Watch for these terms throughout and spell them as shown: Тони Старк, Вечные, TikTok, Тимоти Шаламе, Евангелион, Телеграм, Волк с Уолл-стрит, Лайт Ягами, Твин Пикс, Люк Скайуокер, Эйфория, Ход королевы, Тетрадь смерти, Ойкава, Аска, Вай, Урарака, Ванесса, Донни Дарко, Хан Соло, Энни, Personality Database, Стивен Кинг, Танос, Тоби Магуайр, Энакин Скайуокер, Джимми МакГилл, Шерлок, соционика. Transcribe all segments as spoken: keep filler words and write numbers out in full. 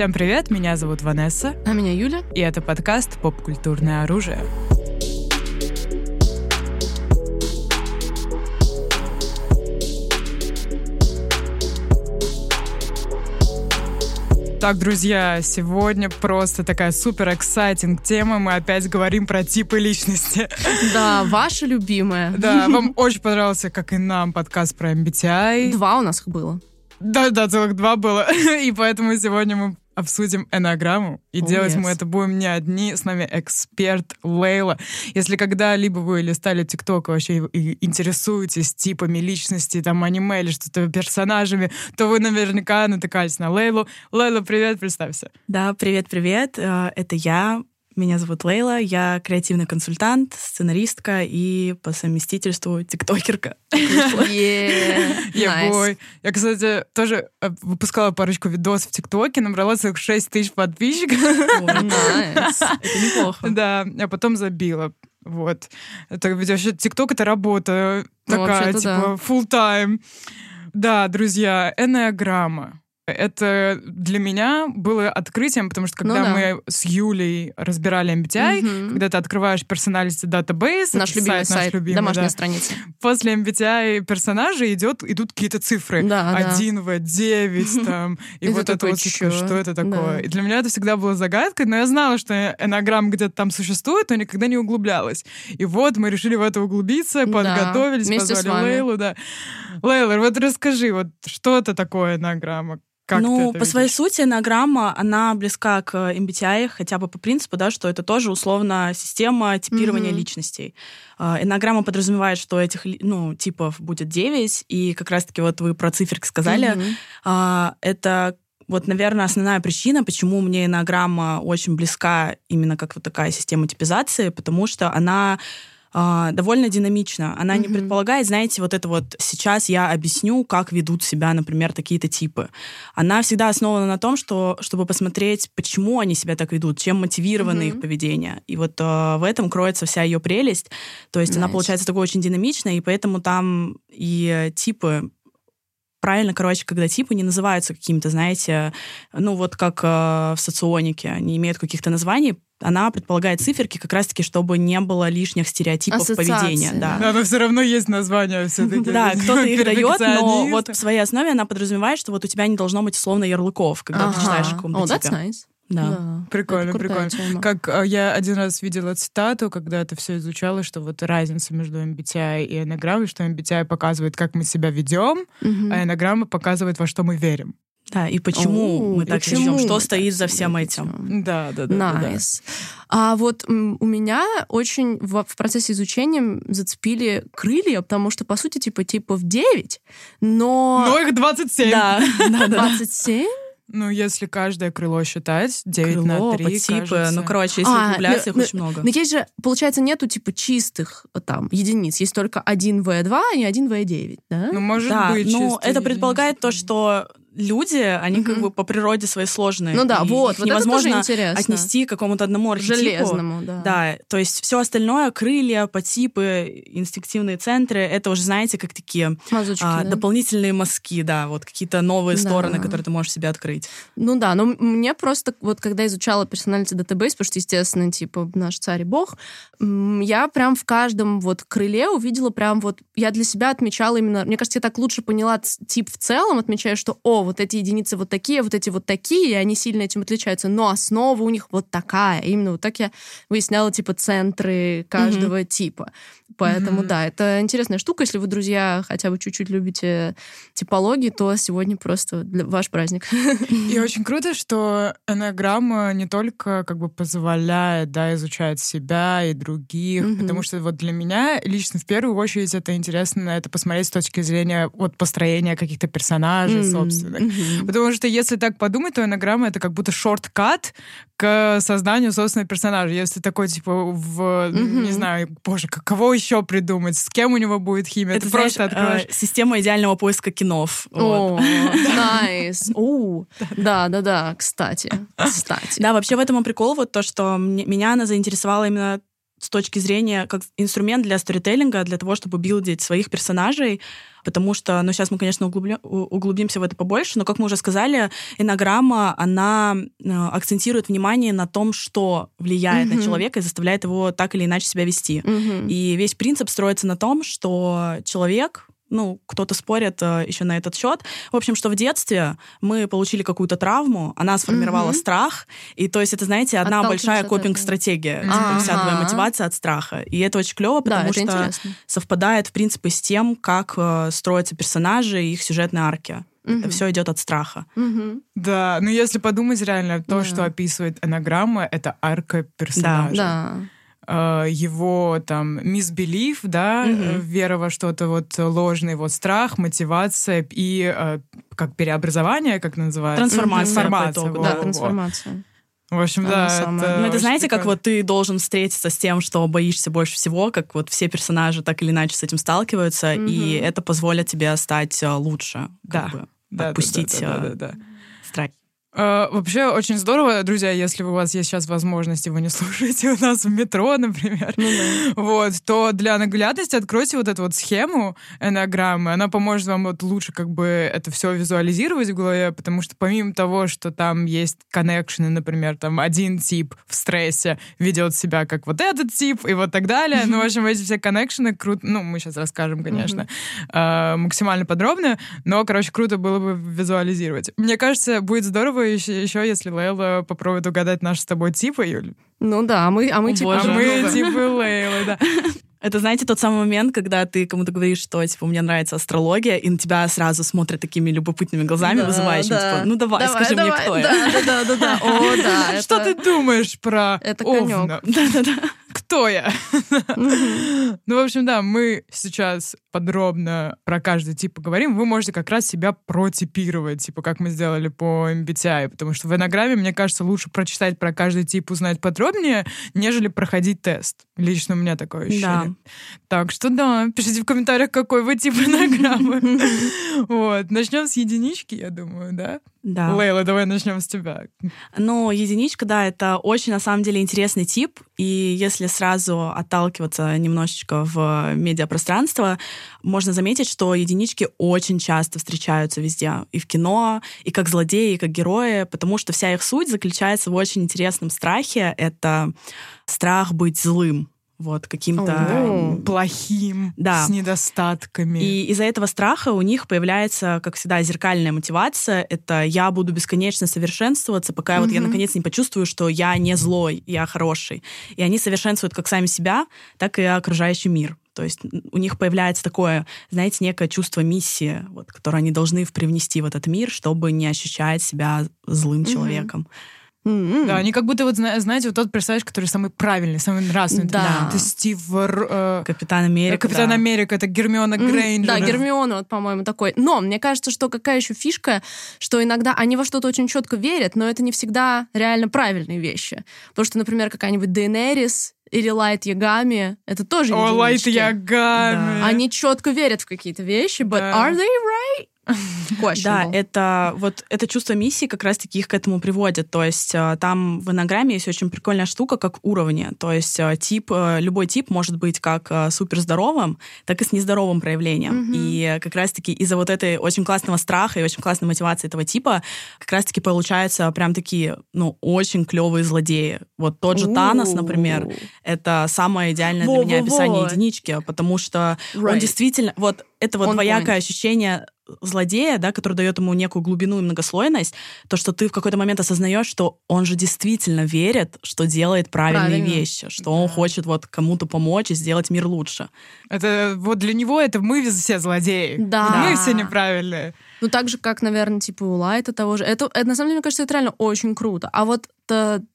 Всем привет, меня зовут Ванесса. А меня Юля. И это подкаст «Поп-культурное оружие». Так, друзья, сегодня просто такая супер-эксайтинг тема. Мы опять говорим про типы личности. Да, ваша любимая. Да, вам очень понравился, как и нам, подкаст про эм би ти ай. Два у нас их было. Да-да, целых два было. И поэтому сегодня мы обсудим эннеаграмму. И oh, делать yes. мы это будем не одни. С нами эксперт Лейла. Если когда-либо вы листали TikTok и вообще и интересуетесь типами личности, там, аниме или что-то, персонажами, то вы наверняка натыкались на Лейлу. Лейла, привет, представься. Да, привет-привет. Это я. Меня зовут Лейла, я креативный консультант, сценаристка и по совместительству тиктокерка. Я, кстати, тоже выпускала парочку видосов в ТикТоке, набрала целых шесть тысяч подписчиков. Это неплохо. Да, а потом забила. Вот. Это ведь вообще ТикТок — это работа такая, типа, фулл-тайм. Да, друзья, эннеаграмма. Это для меня было открытием, потому что когда ну, да. мы с Юлей разбирали эм би ти ай, mm-hmm. когда ты открываешь Personality Database, наш любимый сайт, сайт наш любимый, домашняя да. страница. После эм би ти ай персонажей идет, идут какие-то цифры. Да, один в девять, там, и вот это вот еще, что это такое. И для меня это всегда было загадкой, но я знала, что эннеаграмма где-то там существует, но никогда не углублялась. И вот мы решили в это углубиться, подготовились, позвали Лейлу. Лейла, вот расскажи, вот что это такое эннеаграмма? Как ну, по видишь? Своей сути, эннеаграмма, она близка к эм би ти ай, хотя бы по принципу, да, что это тоже условно система типирования mm-hmm. личностей. Эннеаграмма подразумевает, что этих ну, типов будет девять, и как раз-таки вот вы про циферки сказали. Mm-hmm. Это, вот, наверное, основная причина, почему мне эннеаграмма очень близка именно как вот такая система типизации, потому что она... довольно динамично. Она mm-hmm. не предполагает, знаете, вот это вот сейчас я объясню, как ведут себя, например, такие-то типы. Она всегда основана на том, что, чтобы посмотреть, почему они себя так ведут, чем мотивировано mm-hmm. их поведение. И вот э, в этом кроется вся ее прелесть. То есть nice. Она получается такой очень динамичной, и поэтому там и типы... Правильно, короче, когда типы не называются какими-то, знаете, ну вот как э, в соционике, они имеют каких-то названий, она предполагает циферки как раз-таки, чтобы не было лишних стереотипов поведения. Да. Да, но все равно есть названия все-таки. Да, кто-то их дает, но вот в своей основе она подразумевает, что вот у тебя не должно быть условно ярлыков, когда ты читаешь каком-то типе. О, that's nice. Да. Да. Прикольно, прикольно. Тема. Как я один раз видела цитату, когда это все изучала, что вот разница между эм би ти ай и эннеаграммой, что эм би ти ай показывает, как мы себя ведем, угу. а эннеаграмма показывает, во что мы верим. Да, и почему О, мы так ведем, что стоит за всем этим. Да, да, да. Найс. Nice. Да. А вот у меня очень в, в процессе изучения зацепили крылья, потому что, по сути, типа типов девять, но... Но их двадцать семь. Да, двадцать семь? Ну, если каждое крыло считать, девять крыло, на три, типы, кажется. Ну, короче, если углубляться, а, их но, очень но, много. Но есть же, получается, нету, типа, чистых там единиц. Есть только один вэ два и один вэ девять, да? Ну, может да, быть, чистые. Ну, это единицы. Предполагает то, что люди, они mm-hmm. как бы по природе своей сложные. Ну да, вот, вот невозможно это тоже отнести к какому-то одному архетипу. Железному, да. Да, то есть все остальное, крылья, подтипы, инстинктивные центры, это уже, знаете, как такие мазочки, а, да? дополнительные мазки, да, вот какие-то новые да. стороны, которые ты можешь себе открыть. Ну да, но мне просто, вот когда изучала Personality Database, потому что, естественно, типа наш царь и бог, я прям в каждом вот крыле увидела прям вот, я для себя отмечала именно, мне кажется, я так лучше поняла тип в целом, отмечая, что, о, вот эти единицы вот такие, вот эти вот такие, и они сильно этим отличаются, но основа у них вот такая. И именно вот так я выясняла, типа, центры каждого mm-hmm. типа. Поэтому, mm-hmm. да, это интересная штука. Если вы, друзья, хотя бы чуть-чуть любите типологии, то сегодня просто ваш праздник. И очень круто, что эннеаграмма не только как бы позволяет, да, изучать себя и других, mm-hmm. потому что вот для меня лично в первую очередь это интересно, это посмотреть с точки зрения вот построения каких-то персонажей, mm-hmm. собственно. Mm-hmm. Потому что, если так подумать, то эннеаграмма — это как будто шорткат к созданию собственного персонажа. Если такой, типа, в... Mm-hmm. Не знаю, боже, кого еще придумать? С кем у него будет химия? Это, ты знаешь, просто откроешь... Э, система идеального поиска кинов. О, найс. Да-да-да, кстати. Да, вообще в этом и прикол, вот то, что меня она заинтересовала именно с точки зрения как инструмент для сторителлинга, для того, чтобы билдить своих персонажей, потому что, ну, сейчас мы, конечно, углубля... углубимся в это побольше, но, как мы уже сказали, эннеаграмма, она акцентирует внимание на том, что влияет mm-hmm. на человека и заставляет его так или иначе себя вести. Mm-hmm. И весь принцип строится на том, что человек... ну, кто-то спорит еще на этот счет. В общем, что в детстве мы получили какую-то травму, она сформировала mm-hmm. страх, и то есть это, знаете, одна большая копинг-стратегия, типа, а-га. Вся твоя мотивация от страха. И это очень клево, потому да, что интересно. Совпадает, в принципе, с тем, как строятся персонажи и их сюжетные арки. Mm-hmm. Это все идет от страха. Mm-hmm. Да, ну если подумать реально, то, yeah. что описывает эннеаграмма, это арка персонажа. Да, да. Его там мисбелив, да, mm-hmm. вера во что-то вот ложное, вот страх, мотивация и как переобразование, как называется? Трансформация. Трансформация. По итогу, во, да, во. Трансформация. В общем, она да. Самая. Это, ну, это знаете, такое... как вот ты должен встретиться с тем, что боишься больше всего, как вот все персонажи так или иначе с этим сталкиваются, mm-hmm. и это позволит тебе стать лучше, да. как бы да, отпустить да, да, да, да, да, да. страх. Вообще очень здорово, друзья, если у вас есть сейчас возможность, и вы не слушаете у нас в метро, например, mm-hmm. вот, то для наглядности откройте вот эту вот схему эннеаграммы. Она поможет вам вот лучше как бы это все визуализировать в голове, потому что помимо того, что там есть коннекшены, например, там один тип в стрессе ведет себя как вот этот тип и вот так далее. Mm-hmm. Ну, в общем, эти все коннекшены круто. Ну, мы сейчас расскажем, конечно, mm-hmm. максимально подробно, но, короче, круто было бы визуализировать. Мне кажется, будет здорово Еще, еще, если Лейла попробует угадать наш с тобой типы, Юль. Ну да, а мы, а мы типы. А мы типы Лейлы, да. Это, знаете, тот самый момент, когда ты кому-то говоришь, что, типа, мне нравится астрология, и на тебя сразу смотрят такими любопытными глазами, да, вызывающими, да. типа, ну давай, давай скажи давай, мне, кто да, я. Да, да, да, да. О, да. Что ты думаешь про Овна? Да, да, да. Кто я? Ну, в общем, да, мы сейчас подробно про каждый тип поговорим. Вы можете как раз себя протипировать, типа, как мы сделали по эм би ти ай, потому что в эннеаграмме, мне кажется, лучше прочитать про каждый тип, узнать подробнее, нежели проходить тест. Лично у меня такое ощущение. Так что да, пишите в комментариях, какой вы тип эннеаграммы. Вот. Начнем с единички, я думаю, да? Да. Лейла, давай начнем с тебя. Ну, единичка, да, это очень, на самом деле, интересный тип. И если сразу отталкиваться немножечко в медиапространство, можно заметить, что единички очень часто встречаются везде. И в кино, и как злодеи, и как герои. Потому что вся их суть заключается в очень интересном страхе. Это страх быть злым. Вот, каким-то... О, плохим, да. с недостатками. И из-за этого страха у них появляется, как всегда, зеркальная мотивация. Это я буду бесконечно совершенствоваться, пока mm-hmm. вот я, наконец, не почувствую, что я не злой, я хороший. И они совершенствуют как сами себя, так и окружающий мир. То есть у них появляется такое, знаете, некое чувство миссии, вот, которое они должны привнести в этот мир, чтобы не ощущать себя злым mm-hmm. человеком. Mm-hmm. Да, они как будто, вот знаете, вот тот персонаж, который самый правильный, самый нравственный. Да. Это Стив... Э, Капитан Америка. Капитан да. Америка, это Гермиона mm-hmm. Грейнджер. Да, Гермиона, вот, по-моему, такой. Но мне кажется, что какая еще фишка, что иногда они во что-то очень четко верят, но это не всегда реально правильные вещи. Потому что, например, какая-нибудь Дейенерис или Лайт Ягами, это тоже единички. О, Лайт Ягами! Да. Они четко верят в какие-то вещи, but да. are they right? Да, это вот это чувство миссии как раз-таки их к этому приводит. То есть там в эннеаграмме есть очень прикольная штука, как уровни. То есть тип, любой тип может быть как суперздоровым, так и с нездоровым проявлением. Mm-hmm. И как раз-таки из-за вот этой очень классного страха и очень классной мотивации этого типа как раз-таки получаются прям такие, ну, очень клевые злодеи. Вот тот же Ooh. Танос, например, это самое идеальное Во-во-во. Для меня описание единички, потому что right. он действительно... вот это вот двоякое ощущение... злодея, да, который дает ему некую глубину и многослойность, то, что ты в какой-то момент осознаешь, что он же действительно верит, что делает правильные Правильно. Вещи, что да. он хочет вот кому-то помочь и сделать мир лучше. Это вот для него это мы все злодеи. Да. Мы все неправильные. Ну, так же, как, наверное, типа у Лайта того же. Это, это на самом деле, мне кажется, это реально очень круто. А вот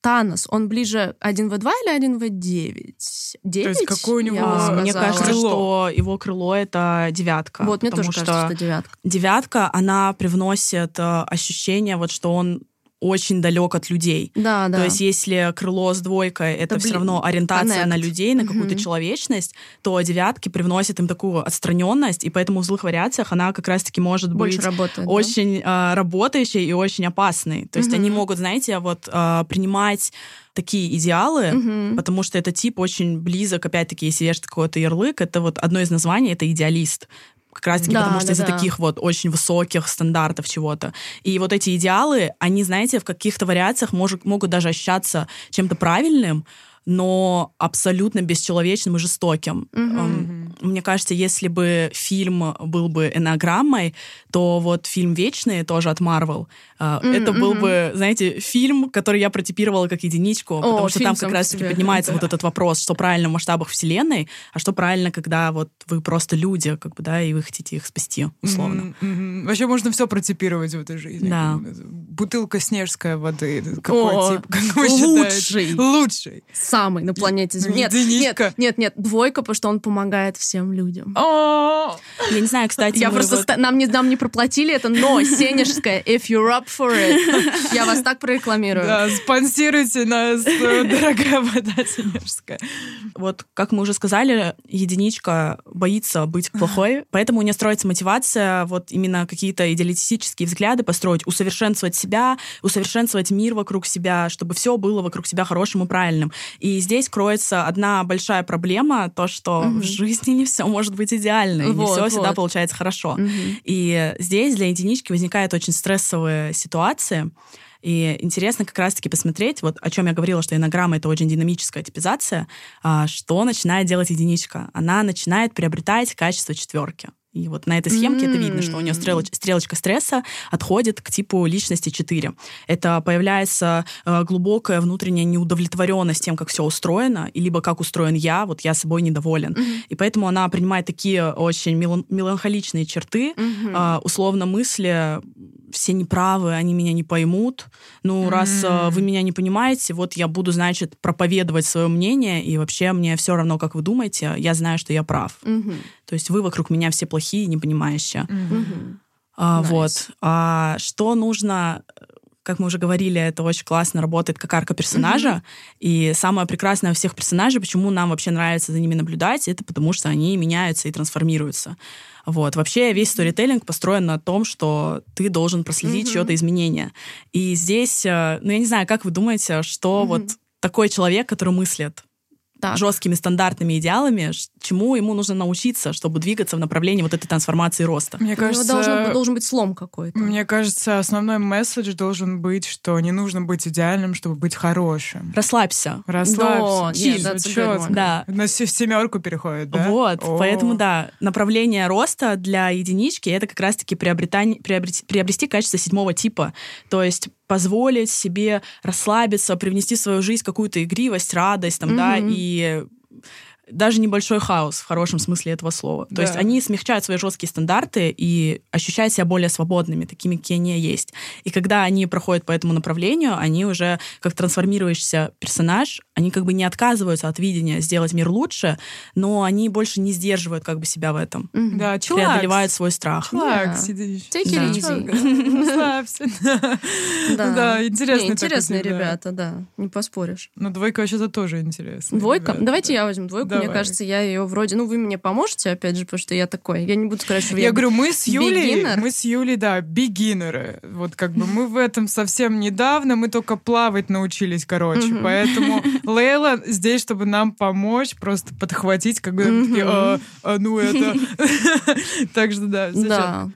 Танос, он ближе один вэ два или один вэ девять? девять? То есть какой у него... А, мне кажется, крыло. Что его крыло — это девятка. Вот, мне тоже что кажется, что девятка. Девятка, она привносит ощущение, вот, что он очень далек от людей. Да, да. То есть если крыло с двойкой, это, это все блин, равно ориентация connect. На людей, на какую-то mm-hmm. человечность, то девятки привносят им такую отстраненность, и поэтому в злых вариациях она как раз-таки может Больше быть работает, очень да? э, работающей и очень опасной. То есть mm-hmm. они могут, знаете, вот э, принимать такие идеалы, mm-hmm. потому что этот тип очень близок, опять-таки, если вешать какой-то ярлык, это вот одно из названий, это идеалист. Как раз-таки да, потому что да, из-за да. таких вот очень высоких стандартов чего-то. И вот эти идеалы, они, знаете, в каких-то вариациях может, могут даже ощущаться чем-то правильным, но абсолютно бесчеловечным и жестоким. Mm-hmm. Мне кажется, если бы фильм был бы эннеаграммой, то вот фильм «Вечные», тоже от Marvel, mm-hmm. это был бы, знаете, фильм, который я протипировала как единичку, oh, потому что там как раз-таки поднимается да. вот этот вопрос, что правильно в масштабах вселенной, а что правильно, когда вот вы просто люди, как бы, да, и вы хотите их спасти, условно. Mm-hmm. Вообще можно все протипировать в этой жизни. Да. Бутылка снежской воды. Какой oh, тип? Как вы лучший. Считаете? Лучший. Самый на планете Земля. Нет, нет, нет, нет, двойка, потому что он помогает всем людям. О-о-о. Я не знаю, кстати, я просто вот... ста- нам, не, нам не проплатили это, но Сенежская, if you're up for it, я вас так прорекламирую. Да, спонсируйте нас, дорогая вода Сенежская. Вот, как мы уже сказали, единичка боится быть плохой, поэтому у нее строится мотивация вот именно какие-то идеалистические взгляды построить, усовершенствовать себя, усовершенствовать мир вокруг себя, чтобы все было вокруг себя хорошим и правильным. И здесь кроется одна большая проблема, то, что mm-hmm. в жизни не все может быть идеально, вот, не все вот. всегда получается хорошо. Mm-hmm. И здесь для единички возникают очень стрессовые ситуации. И интересно как раз-таки посмотреть, вот о чем я говорила, что эннеаграмма — это очень динамическая типизация, что начинает делать единичка. Она начинает приобретать качество четверки. И вот на этой схемке mm-hmm. это видно, что у нее стрелочка, стрелочка стресса отходит к типу личности четыре. Это появляется э, глубокая внутренняя неудовлетворенность тем, как все устроено, и либо как устроен я, вот я собой недоволен. Mm-hmm. И поэтому она принимает такие очень мел- меланхоличные черты, mm-hmm. э, условно мысли «все неправы, они меня не поймут». Ну, mm-hmm. раз э, вы меня не понимаете, вот я буду, значит, проповедовать свое мнение, и вообще мне все равно, как вы думаете, я знаю, что я прав. Mm-hmm. То есть вы вокруг меня все плохие, непонимающие. Mm-hmm. А, nice. Вот. А, что нужно... Как мы уже говорили, это очень классно работает как арка персонажа. Mm-hmm. И самое прекрасное у всех персонажей, почему нам вообще нравится за ними наблюдать, это потому что они меняются и трансформируются. Вот. Вообще весь сторителлинг построен на том, что ты должен проследить mm-hmm. чьё-то изменение. И здесь... Ну, я не знаю, как вы думаете, что mm-hmm. вот такой человек, который мыслит Так. жесткими стандартными идеалами, чему ему нужно научиться, чтобы двигаться в направлении вот этой трансформации и роста. Мне кажется, должен, должен быть слом какой-то. Мне кажется, основной месседж должен быть, что не нужно быть идеальным, чтобы быть хорошим. Расслабься. Расслабься. Да, чил. Да. На семерку переходит, да? Вот, О-о-о. Поэтому, да, направление роста для единички — это как раз-таки приобретание, приобрести, приобрести качество седьмого типа. То есть позволить себе расслабиться, привнести в свою жизнь какую-то игривость, радость, там, mm-hmm. да, и даже небольшой хаос в хорошем смысле этого слова. Да. То есть они смягчают свои жесткие стандарты и ощущают себя более свободными, такими, какие они есть. И когда они проходят по этому направлению, они уже, как трансформирующийся персонаж, они как бы не отказываются от видения сделать мир лучше, но они больше не сдерживают как бы себя в этом. Mm-hmm. Да, чувак. Преодолевают свой страх. Чувак, сидишь. Расслабься. Да, интересные ребята, да. Не поспоришь. Но двойка вообще-то тоже интересная. Двойка? Давайте я возьму двойку. Давай. Мне кажется, я ее вроде... Ну, вы мне поможете, опять же, потому что я такой. Я не буду сказать, что я... Я говорю, мы с Юлей, beginner. мы с Юлей, да, бигинеры. Вот как бы мы в этом совсем недавно, мы только плавать научились, короче. Mm-hmm. Поэтому Лейла здесь, чтобы нам помочь, просто подхватить, как бы, mm-hmm. такие, а, а, ну это... Так что, да, сейчас...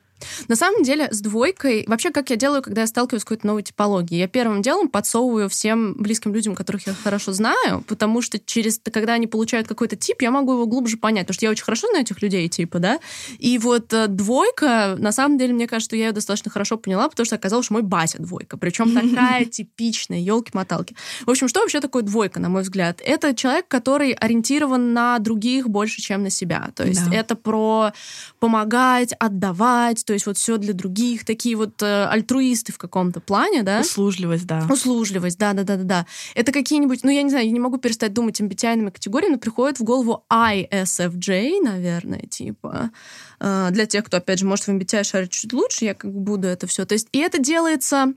На самом деле, с двойкой... Вообще, как я делаю, когда я сталкиваюсь с какой-то новой типологией? Я первым делом подсовываю всем близким людям, которых я хорошо знаю, потому что через... когда они получают какой-то тип, я могу его глубже понять, потому что я очень хорошо знаю этих людей, типа, да? И вот двойка, на самом деле, мне кажется, что я ее достаточно хорошо поняла, потому что оказалось, что мой батя двойка. Причем такая типичная, елки-моталки. В общем, что вообще такое двойка, на мой взгляд? Это человек, который ориентирован на других больше, чем на себя. То есть да. это про помогать, отдавать, то есть вот все для других, такие вот э, альтруисты в каком-то плане, да? Услужливость, да. Услужливость, да-да-да-да. Это какие-нибудь, ну я не знаю, я не могу перестать думать эм би ти ай-ными категориями, но приходит в голову ай эс эф джей, наверное, типа. Э, для тех, кто, опять же, может в эм би ти ай шарить чуть лучше, я как бы буду это все. То есть, и это делается...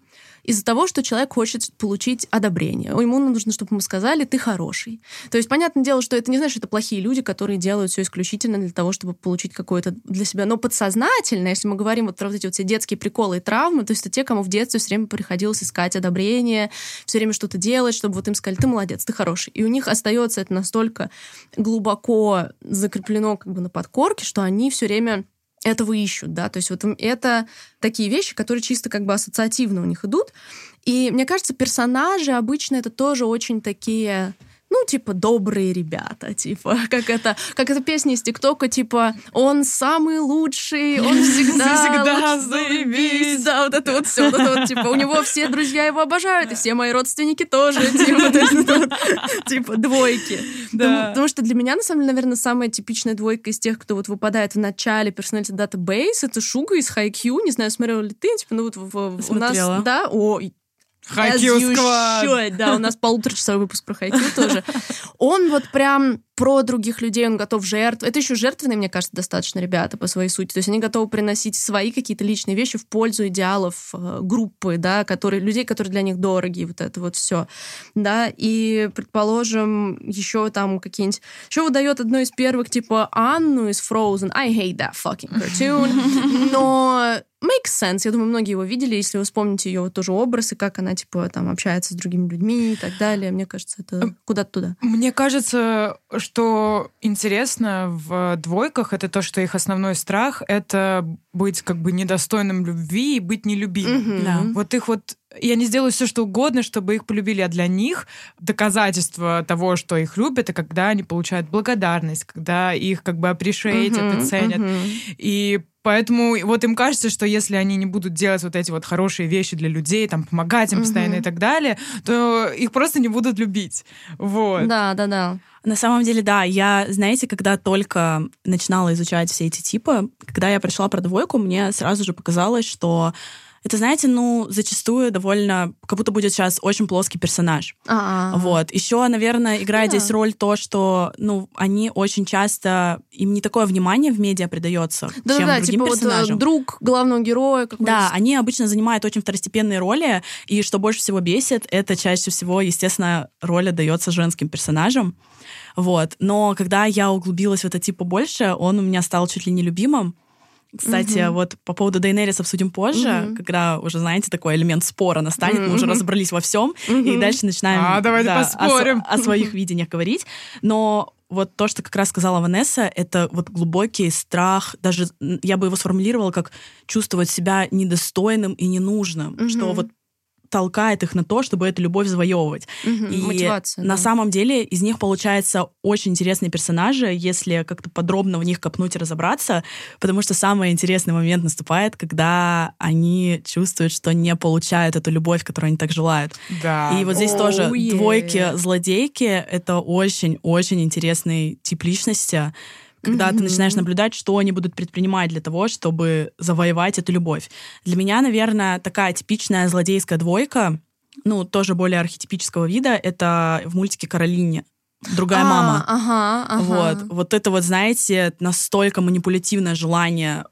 из-за того, что человек хочет получить одобрение. Ему нужно, чтобы ему сказали, ты хороший. То есть, понятное дело, что это не значит, что это плохие люди, которые делают все исключительно для того, чтобы получить какое-то для себя. Но подсознательно, если мы говорим вот про вот эти вот все детские приколы и травмы, то есть это те, кому в детстве все время приходилось искать одобрение, все время что-то делать, чтобы вот им сказали, ты молодец, ты хороший. И у них остается это настолько глубоко закреплено как бы на подкорке, что они все время этого ищут, да, то есть вот это такие вещи, которые чисто как бы ассоциативно у них идут, и мне кажется, персонажи обычно это тоже очень такие, ну, типа, добрые ребята, типа, как это, как эта песня из ТикТока, типа, он самый лучший, он всегда, всегда заебись, да, вот это вот все, вот это вот, типа, у него все друзья его обожают, и все мои родственники тоже, типа, двойки. Потому что для меня, на самом деле, наверное, самая типичная двойка из тех, кто вот выпадает в начале Personality Database, это Шуга из Хайкю, не знаю, смотрела ли ты, типа, ну, вот у нас, да, ой, Хайкю сквад. Да, у нас полуторачасовой выпуск про хайкю тоже. Он вот прям про других людей, он готов жертвовать. Это еще жертвенные, мне кажется, достаточно ребята по своей сути. То есть они готовы приносить свои какие-то личные вещи в пользу идеалов группы, да, которые, людей, которые для них дороги, вот это вот все. Да, и, предположим, еще там какие-нибудь... Еще выдает одно из первых, типа, Анну из Frozen. I hate that fucking cartoon. Но... Makes sense. Я думаю, многие его видели, если вы вспомните ее вот тоже образ, и как она, типа, там, общается с другими людьми и так далее. Мне кажется, это куда-то туда. Мне кажется, что интересно в двойках, это то, что их основной страх — это быть как бы недостойным любви и быть нелюбимым. Mm-hmm. Да. Вот их вот... И они сделают все, что угодно, чтобы их полюбили. А для них доказательство того, что их любят, это когда они получают благодарность, когда их как бы appreciate, uh-huh, это ценят. Uh-huh. И поэтому вот им кажется, что если они не будут делать вот эти вот хорошие вещи для людей, там, помогать им uh-huh. постоянно и так далее, то их просто не будут любить. Вот. Да, да, да. На самом деле, да, я, знаете, когда только начинала изучать все эти типы, когда я пришла про двойку, мне сразу же показалось, что это, знаете, ну, зачастую довольно... Как будто будет сейчас очень плоский персонаж. А-а-а. Вот. Еще, наверное, играет А-а-а. здесь роль то, что, ну, они очень часто... Им не такое внимание в медиа придается, да, чем да, другим типа персонажам. Вот, друг главного героя какой-то. Да, они обычно занимают очень второстепенные роли, и что больше всего бесит, это чаще всего, естественно, роль отдается женским персонажам. Вот. Но когда я углубилась в этот тип побольше, он у меня стал чуть ли не любимым. Кстати, mm-hmm. вот по поводу Дейенерис обсудим позже, mm-hmm. когда уже, знаете, такой элемент спора настанет, mm-hmm. мы уже разобрались во всем, mm-hmm. и дальше начинаем а, давайте да, поспорим. О, о своих видениях говорить. Но вот то, что как раз сказала Ванесса, это вот глубокий страх, даже я бы его сформулировала как чувствовать себя недостойным и ненужным, mm-hmm. что вот толкает их на то, чтобы эту любовь завоевывать. Угу, и мотивация, на да. самом деле из них получаются очень интересные персонажи, если как-то подробно в них копнуть и разобраться, потому что самый интересный момент наступает, когда они чувствуют, что не получают эту любовь, которую они так желают. Да. И вот здесь oh, тоже yeah. двойки-злодейки — это очень-очень интересный тип личности, когда mm-hmm. ты начинаешь наблюдать, что они будут предпринимать для того, чтобы завоевать эту любовь. Для меня, наверное, такая типичная злодейская двойка, ну, тоже более архетипического вида, это в мультике «Каролине». Другая а, мама. Ага, ага. Вот. вот это вот, знаете, настолько манипулятивное желание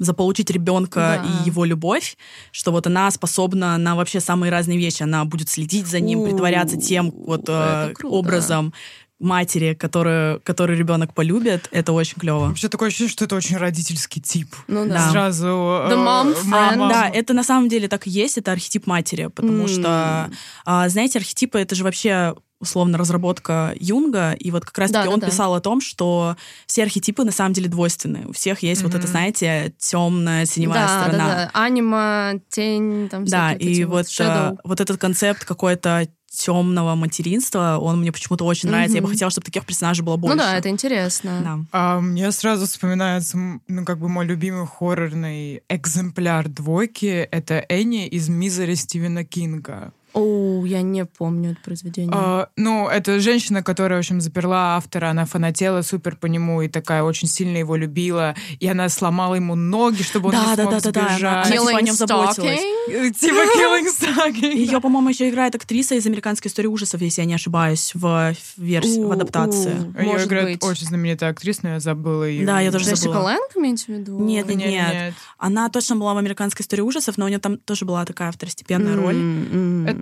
заполучить ребенка да. и его любовь, что вот она способна на вообще самые разные вещи. Она будет следить за ним, притворяться тем вот э, образом, матери, которую, которую ребенок полюбит, это очень клево. Вообще такое ощущение, что это очень родительский тип. Ну да. Сразу... The mom friend. Да, это на самом деле так и есть, это архетип матери, потому mm. что, знаете, архетипы — это же вообще условно разработка Юнга, и вот как раз-таки да, он да, писал да. о том, что все архетипы на самом деле двойственны. У всех есть mm-hmm. вот это, знаете, темная синевая да, сторона. Да, да, да. Анима, тень, там да, всякие и вот, вот, вот этот концепт какой-то темного материнства, он мне почему-то очень mm-hmm. нравится. Я бы хотела, чтобы таких персонажей было больше. Ну да, это интересно. Да. А, мне сразу вспоминается, ну, как бы мой любимый хоррорный экземпляр двойки — это Энни из «Мизери» Стивена Кинга. О, я не помню это произведение. А, ну, это женщина, которая, в общем, заперла автора, она фанатела супер по нему и такая очень сильно его любила, и она сломала ему ноги, чтобы он да, не да, смог да, сбежать. Да, да, да, она о нем заботилась. Типа Killing Stalking. Ее, по-моему, еще играет актриса из «Американской истории ужасов», если я не ошибаюсь, в версии, в адаптации. Ее играет очень знаменитая актриса, но я забыла ее. Да, я тоже забыла. Лэнг, имеете в виду? Нет, нет, нет. Она точно была в «Американской истории ужасов», но у нее там тоже была такая второстепенная роль.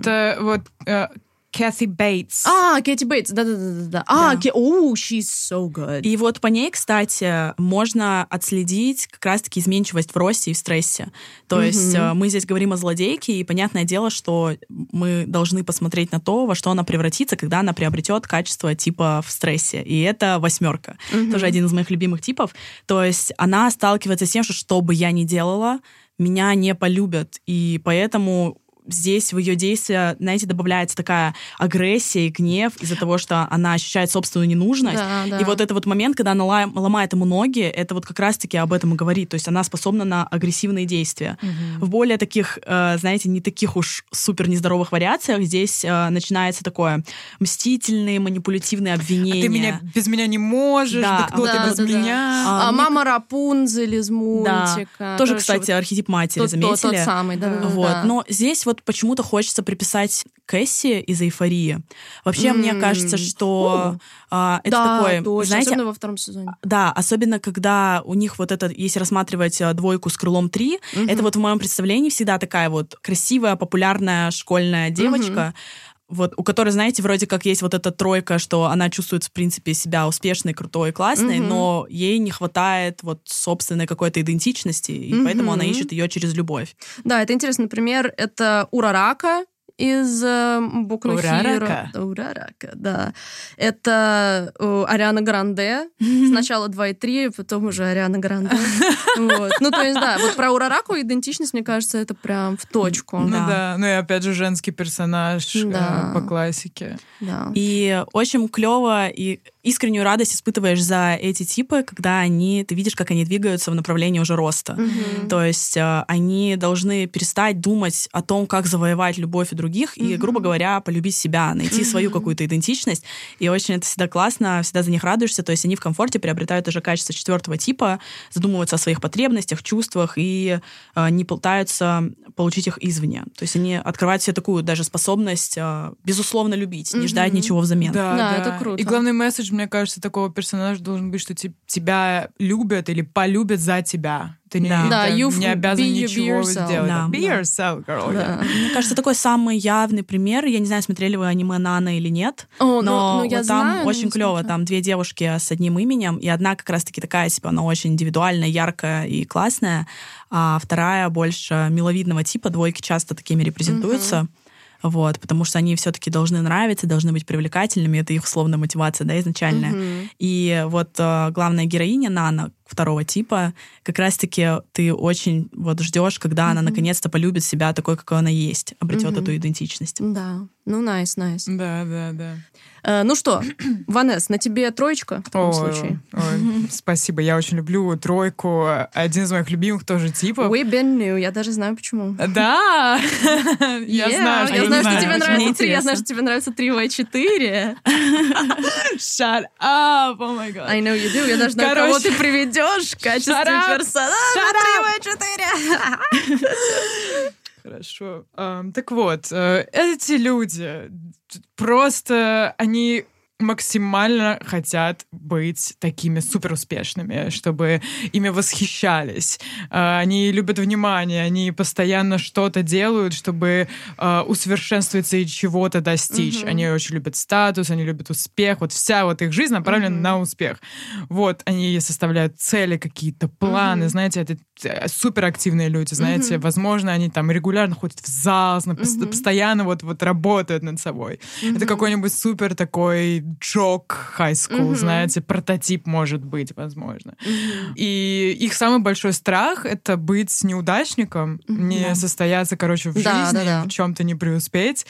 Это вот uh, Кэти Бейтс. А, Кэти Бейтс, да-да-да. А, oh, she's so good. И вот по ней, кстати, можно отследить как раз-таки изменчивость в росте и в стрессе. То mm-hmm. есть мы здесь говорим о злодейке, и понятное дело, что мы должны посмотреть на то, во что она превратится, когда она приобретет качество типа в стрессе. И это восьмерка. Mm-hmm. Тоже один из моих любимых типов. То есть она сталкивается с тем, что что бы я ни делала, меня не полюбят. И поэтому... Здесь в ее действия, знаете, добавляется такая агрессия и гнев из-за того, что она ощущает собственную ненужность. Да, да. И вот этот вот момент, когда она ломает ему ноги, это вот как раз-таки об этом и говорит. То есть она способна на агрессивные действия. Угу. В более таких, знаете, не таких уж супер нездоровых вариациях здесь начинается такое мстительные, манипулятивные обвинения. А ты меня без меня не можешь, да, ты кто-то да, без да, меня. Да. А, а мама мне... Рапунцель из мультика. Да. Тоже, короче, кстати, вот архетип матери, тот, заметили? Тот, тот самый, да. Вот. Да. Но здесь вот почему-то хочется приписать Кэсси из «Эйфории». Вообще, mm-hmm. мне кажется, что uh, это да, такое... Точно. Знаете, особенно во втором сезоне. Да, особенно когда у них вот это... Если рассматривать «Двойку с крылом три», mm-hmm. это вот в моем представлении всегда такая вот красивая, популярная школьная девочка, mm-hmm. вот, у которой, знаете, вроде как есть вот эта тройка, что она чувствует, в принципе, себя успешной, крутой, классной, mm-hmm. но ей не хватает вот собственной какой-то идентичности, и mm-hmm. поэтому она ищет ее через любовь. Да, это интересно. Например, это Урарака из Боку на Хиро. Урарака, да. Это Ариана Гранде. Сначала два и три, потом уже Ариана Гранде. Вот. Ну, то есть, да, вот про Урараку идентичность, мне кажется, это прям в точку. Ну да, да. Ну и опять же женский персонаж да. э, по классике. Да. И очень клево и искреннюю радость испытываешь за эти типы, когда они, ты видишь, как они двигаются в направлении уже роста. Mm-hmm. То есть э, они должны перестать думать о том, как завоевать любовь и других, mm-hmm. и, грубо говоря, полюбить себя, найти mm-hmm. свою какую-то идентичность. И очень это всегда классно, всегда за них радуешься. То есть они в комфорте приобретают уже качество четвертого типа, задумываются о своих потребностях, чувствах и э, не пытаются получить их извне. То есть они открывают себе такую даже способность э, безусловно любить, mm-hmm. не ждать ничего взамен. Да, да, да, это круто. И главный месседж, мне кажется, такого персонажа должен быть, что т- тебя любят или полюбят за тебя. Ты не, да. не, да, не обязан ничего сделать. Да. Be yourself, girl. Да. Да. Мне кажется, такой самый явный пример. Я не знаю, смотрели вы аниме «Нана» или нет, О, но, но, но вот я там знаю, очень клево. Там две девушки с одним именем, и одна как раз-таки такая, типа, она очень индивидуальная, яркая и классная, а вторая больше миловидного типа. Двойки часто такими репрезентуются. Mm-hmm. Вот, потому что они все-таки должны нравиться, должны быть привлекательными. Это их условная мотивация, да, изначальная. Mm-hmm. И вот э, главная героиня Нана второго типа, как раз-таки ты очень вот ждешь, когда mm-hmm. она наконец-то полюбит себя такой, какой она есть, обретет mm-hmm. эту идентичность. Да, ну найс, найс. Да, да, да. Э, ну что, Ванесс, на тебе троечка в таком случае. Ой, спасибо, я очень люблю тройку. Один из моих любимых тоже типов. We've been new, я даже знаю почему. Да, я знаю, что тебе нравится три, я знаю, что тебе нравится три и четыре. Shut up, oh my god. I know you do, я даже знаю, кого ты приведешь. В качестве персонажа три и четыре. Хорошо. Um, так вот, э, эти люди просто, они максимально хотят быть такими суперуспешными, чтобы ими восхищались. Э, они любят внимание, они постоянно что-то делают, чтобы э, усовершенствоваться и чего-то достичь. Mm-hmm. Они очень любят статус, они любят успех. Вот вся вот их жизнь направлена mm-hmm. на успех. Вот, они составляют цели, какие-то планы. Mm-hmm. Знаете, это суперактивные люди, знаете. Mm-hmm. Возможно, они там регулярно ходят в зал, mm-hmm. постоянно вот, вот работают над собой. Mm-hmm. Это какой-нибудь супер такой joke high school, mm-hmm. знаете, прототип может быть, возможно. Mm-hmm. И их самый большой страх — это быть неудачником, mm-hmm. не состояться, короче, в да, жизни, да, да. в чем-то не преуспеть.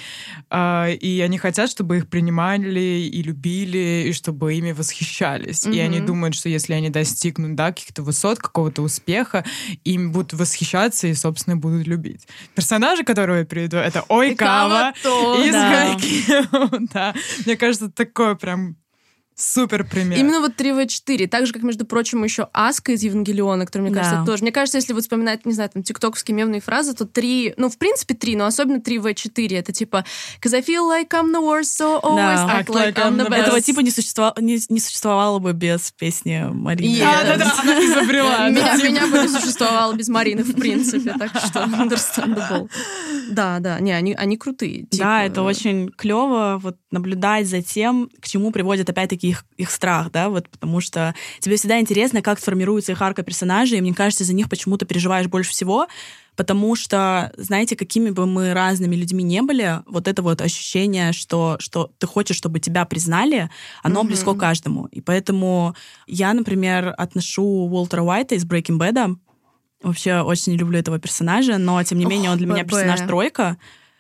И они хотят, чтобы их принимали и любили, и чтобы ими восхищались. Mm-hmm. И они думают, что если они достигнут да, каких-то высот, какого-то успеха, им будут восхищаться и, собственно, будут любить. Персонажи, которые я приведу, это Ойкава из Хайкю. Да. Мне кажется, такое прям супер пример. Именно вот три вэ четыре. Так же, как, между прочим, еще Аска из Евангелиона, который, мне да. кажется, тоже. Мне кажется, если вот вспоминать, не знаю, там, тиктоковские мемные фразы, то три... Ну, в принципе, три, но особенно три вэ четыре. Это типа «Cause I feel like I'm the worst, so always да. act like, like I'm the best». Этого типа не, существовало, не, не существовало бы без песни Марины. Yes. А, да-да, она изобрела. Меня бы не существовало без Марины, в принципе. Так что understandable. Да, да. Не, они крутые. Да, это очень клево вот наблюдать за тем, к чему приводит опять-таки Их, их страх, да, вот, потому что тебе всегда интересно, как формируется их арка персонажей, и мне кажется, за них почему-то переживаешь больше всего, потому что, знаете, какими бы мы разными людьми не были, вот это вот ощущение, что, что ты хочешь, чтобы тебя признали, оно mm-hmm. близко каждому. И поэтому я, например, отношу Уолтера Уайта из Breaking Bad'а, вообще очень люблю этого персонажа, но, тем не менее, oh, он для бэ бэ. меня персонаж тройка,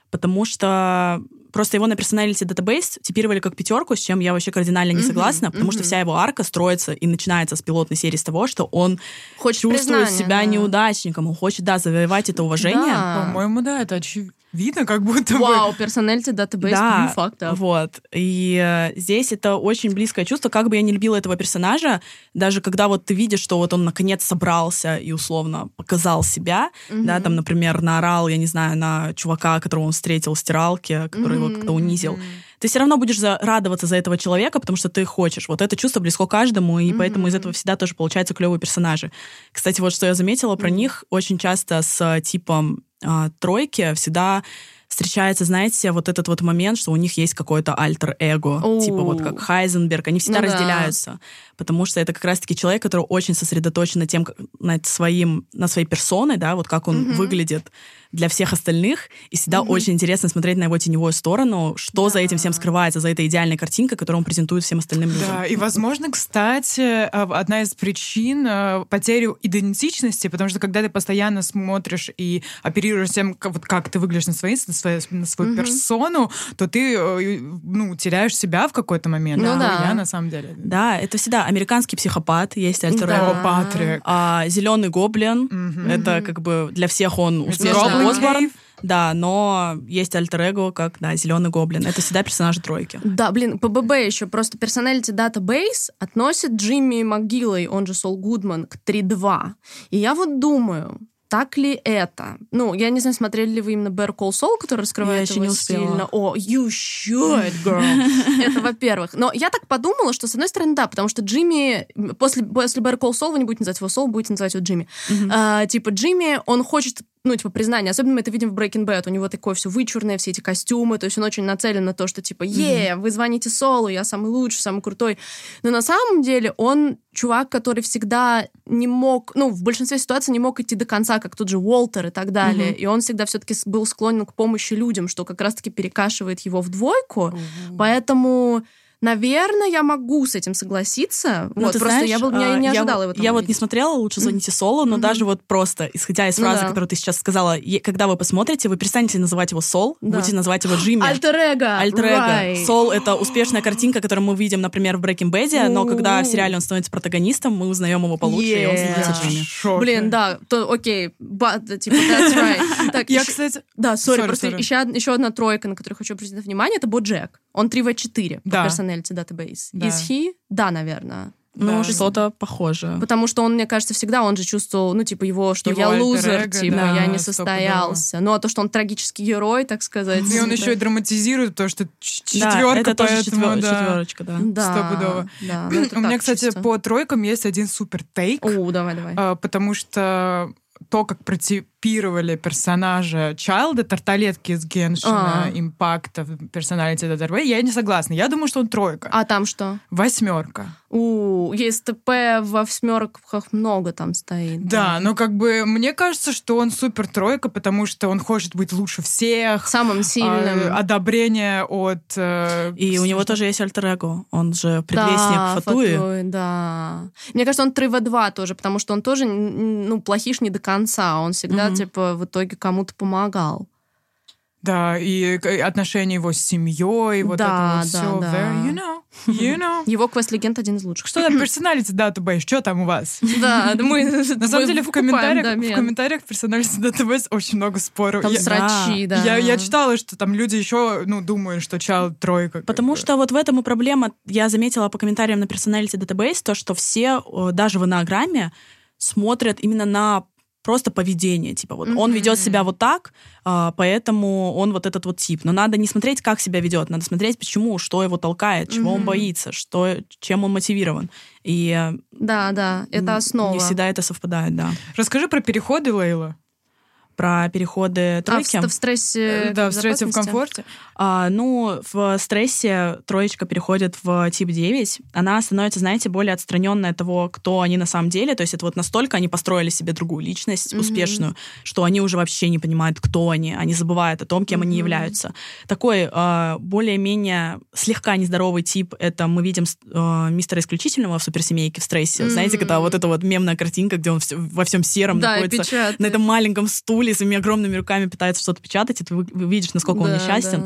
потому что... Просто его на Personality Database типировали как пятерку, с чем я вообще кардинально не согласна, mm-hmm, потому mm-hmm. что вся его арка строится и начинается с пилотной серии с того, что он хочет чувствует себя да. неудачником, он хочет, да, завоевать это уважение. Да. По-моему, да, это очевидно, как будто Вау, бы... Вау, Personality Database, да, ну факт, да. Вот. И э, здесь это очень близкое чувство. Как бы я не любила этого персонажа, даже когда вот ты видишь, что вот он наконец собрался и условно показал себя, mm-hmm. да, там, например, наорал, я не знаю, на чувака, которого он встретил в стиралке, который mm-hmm. его как-то унизил, mm-hmm. ты все равно будешь за- радоваться за этого человека, потому что ты хочешь. Вот это чувство близко каждому, и mm-hmm. поэтому из этого всегда тоже получаются клевые персонажи. Кстати, вот что я заметила mm-hmm. про них, очень часто с типом э, тройки всегда встречается, знаете, вот этот вот момент, что у них есть какое-то альтер-эго, oh. типа вот как Хайзенберг, они всегда ну, разделяются, да. потому что это как раз-таки человек, который очень сосредоточен на тем, над своим, на своей персоной, да, вот как он mm-hmm. выглядит для всех остальных, и всегда mm-hmm. очень интересно смотреть на его теневую сторону, что да. за этим всем скрывается, за этой идеальной картинкой, которую он презентует всем остальным людям. Да, и, возможно, кстати, одна из причин потери идентичности, потому что когда ты постоянно смотришь и оперируешь тем, вот как ты выглядишь на своей на свою mm-hmm. персону, то ты ну, теряешь себя в какой-то момент. Ну, а да. Я на самом деле... Да, это всегда американский психопат, есть альтер-эго Патрик. А, Зеленый гоблин, mm-hmm. это как бы для всех он успешный Осборн. Да, но есть альтер-эго, как, да, Зеленый гоблин. Это всегда персонаж тройки. Да, блин, ПББ еще. Просто Personality Database относит Джимми МакГиллой, он же Сол Гудман, к три два. И я вот думаю... Так ли это? Ну, я не знаю, смотрели ли вы именно Better Call Saul, который раскрывает я его еще не сильно. О, oh, you should, girl. Это во-первых. Но я так подумала, что, с одной стороны, да, потому что Джимми... После, после Better Call Saul вы не будете называть его Saul, будете называть его Джимми. Mm-hmm. А, типа, Джимми, он хочет... ну, типа, признание. Особенно мы это видим в Breaking Bad. У него такое все вычурное, все эти костюмы. То есть он очень нацелен на то, что, типа, е, вы звоните Солу, я самый лучший, самый крутой. Но на самом деле он чувак, который всегда не мог, ну, в большинстве ситуаций не мог идти до конца, как тот же Уолтер и так далее. Mm-hmm. И он всегда все-таки был склонен к помощи людям, что как раз-таки перекашивает его в двойку. Mm-hmm. Поэтому... Наверное, я могу с этим согласиться. Ну, вот, просто знаешь, я, был, я не ожидала я, его. Я вот не смотрела, лучше звоните Солу, но mm-hmm. даже вот просто, исходя из фразы, ну, да. которую ты сейчас сказала, когда вы посмотрите, вы перестанете называть его Сол, да. будете называть его Джимми. Альтер-эго. Альтер-эго. Сол — это успешная картинка, которую мы видим, например, в Breaking Bad'е, но когда в сериале он становится протагонистом, мы узнаем его получше, yeah. и он становится Джимми. Блин, да, то, окей, but, типа, that's right. Так, я, еще, кстати... Да, сори, просто sorry. Еще, еще одна тройка, на которую хочу обратить внимание, это Боджек. Он три вэ четыре да. по Personality Database. Да. Is he? Да, наверное. Ну, да. что-то похоже. Потому что он, мне кажется, всегда, он же чувствовал, ну, типа, его, что его я лузер, типа, да, я не состоялся. Пудово. Ну, а то, что он трагический герой, так сказать. И он да. еще и драматизирует, потому что четверка, да, поэтому, четвер... да. четверочка, да. Да, да У меня, кстати, чисто. По тройкам есть один супер тейк. О, давай, давай. Потому что то, как против... копировали персонажа Чайлда, Тарталетки из Геншина Импакта в Personality Database, я не согласна. Я думаю, что он тройка. А там что? Восьмерка. У ЕСТП во восьмерках много там стоит. Да, да, но как бы мне кажется, что он супер тройка, потому что он хочет быть лучше всех. Самым сильным. Одобрение от... Э, И у него тоже есть альтер-эго. Он же предвестник да, Фатуи. Фатуи, да. Мне кажется, он три в два тоже, потому что он тоже, ну, плохиш не до конца. Он всегда, угу. типа, в итоге кому-то помогал. Да, и отношения его с семьей, вот да, это вот да, все. Да. There, you know, you know. Его квест-легенд один из лучших. Что там, Personality Database, что там у вас? Да, мы на самом деле в комментариях Personality Database очень много споров. Там срачи, да. Я читала, что там люди еще думают, что Чайлд тройка. Потому что вот в этом и проблема. Я заметила по комментариям на Personality Database то, что все, даже в эннеаграмме, смотрят именно на просто поведение, типа, вот mm-hmm. он ведет себя вот так, поэтому он вот этот вот тип. Но надо не смотреть, как себя ведет, надо смотреть, почему, что его толкает, чего mm-hmm. он боится, что, чем он мотивирован. И да, да, это основа. Не всегда это совпадает, да. Расскажи про переходы, Лейла. Про переходы тройки. А в, в стрессе? Да, в стрессе, в комфорте. А, ну, в стрессе троечка переходит в тип девять. Она становится, знаете, более отстраненной от того, кто они на самом деле. То есть это вот настолько они построили себе другую личность, mm-hmm. успешную, что они уже вообще не понимают, кто они. Они забывают о том, кем mm-hmm. они являются. Такой а, более-менее слегка нездоровый тип, это мы видим а, мистера Исключительного в Суперсемейке в стрессе. Mm-hmm. Знаете, когда вот эта вот мемная картинка, где он все, во всем сером да, находится печатает. На этом маленьком стуле, своими огромными руками пытается что-то печатать, и ты видишь, насколько да, он несчастен.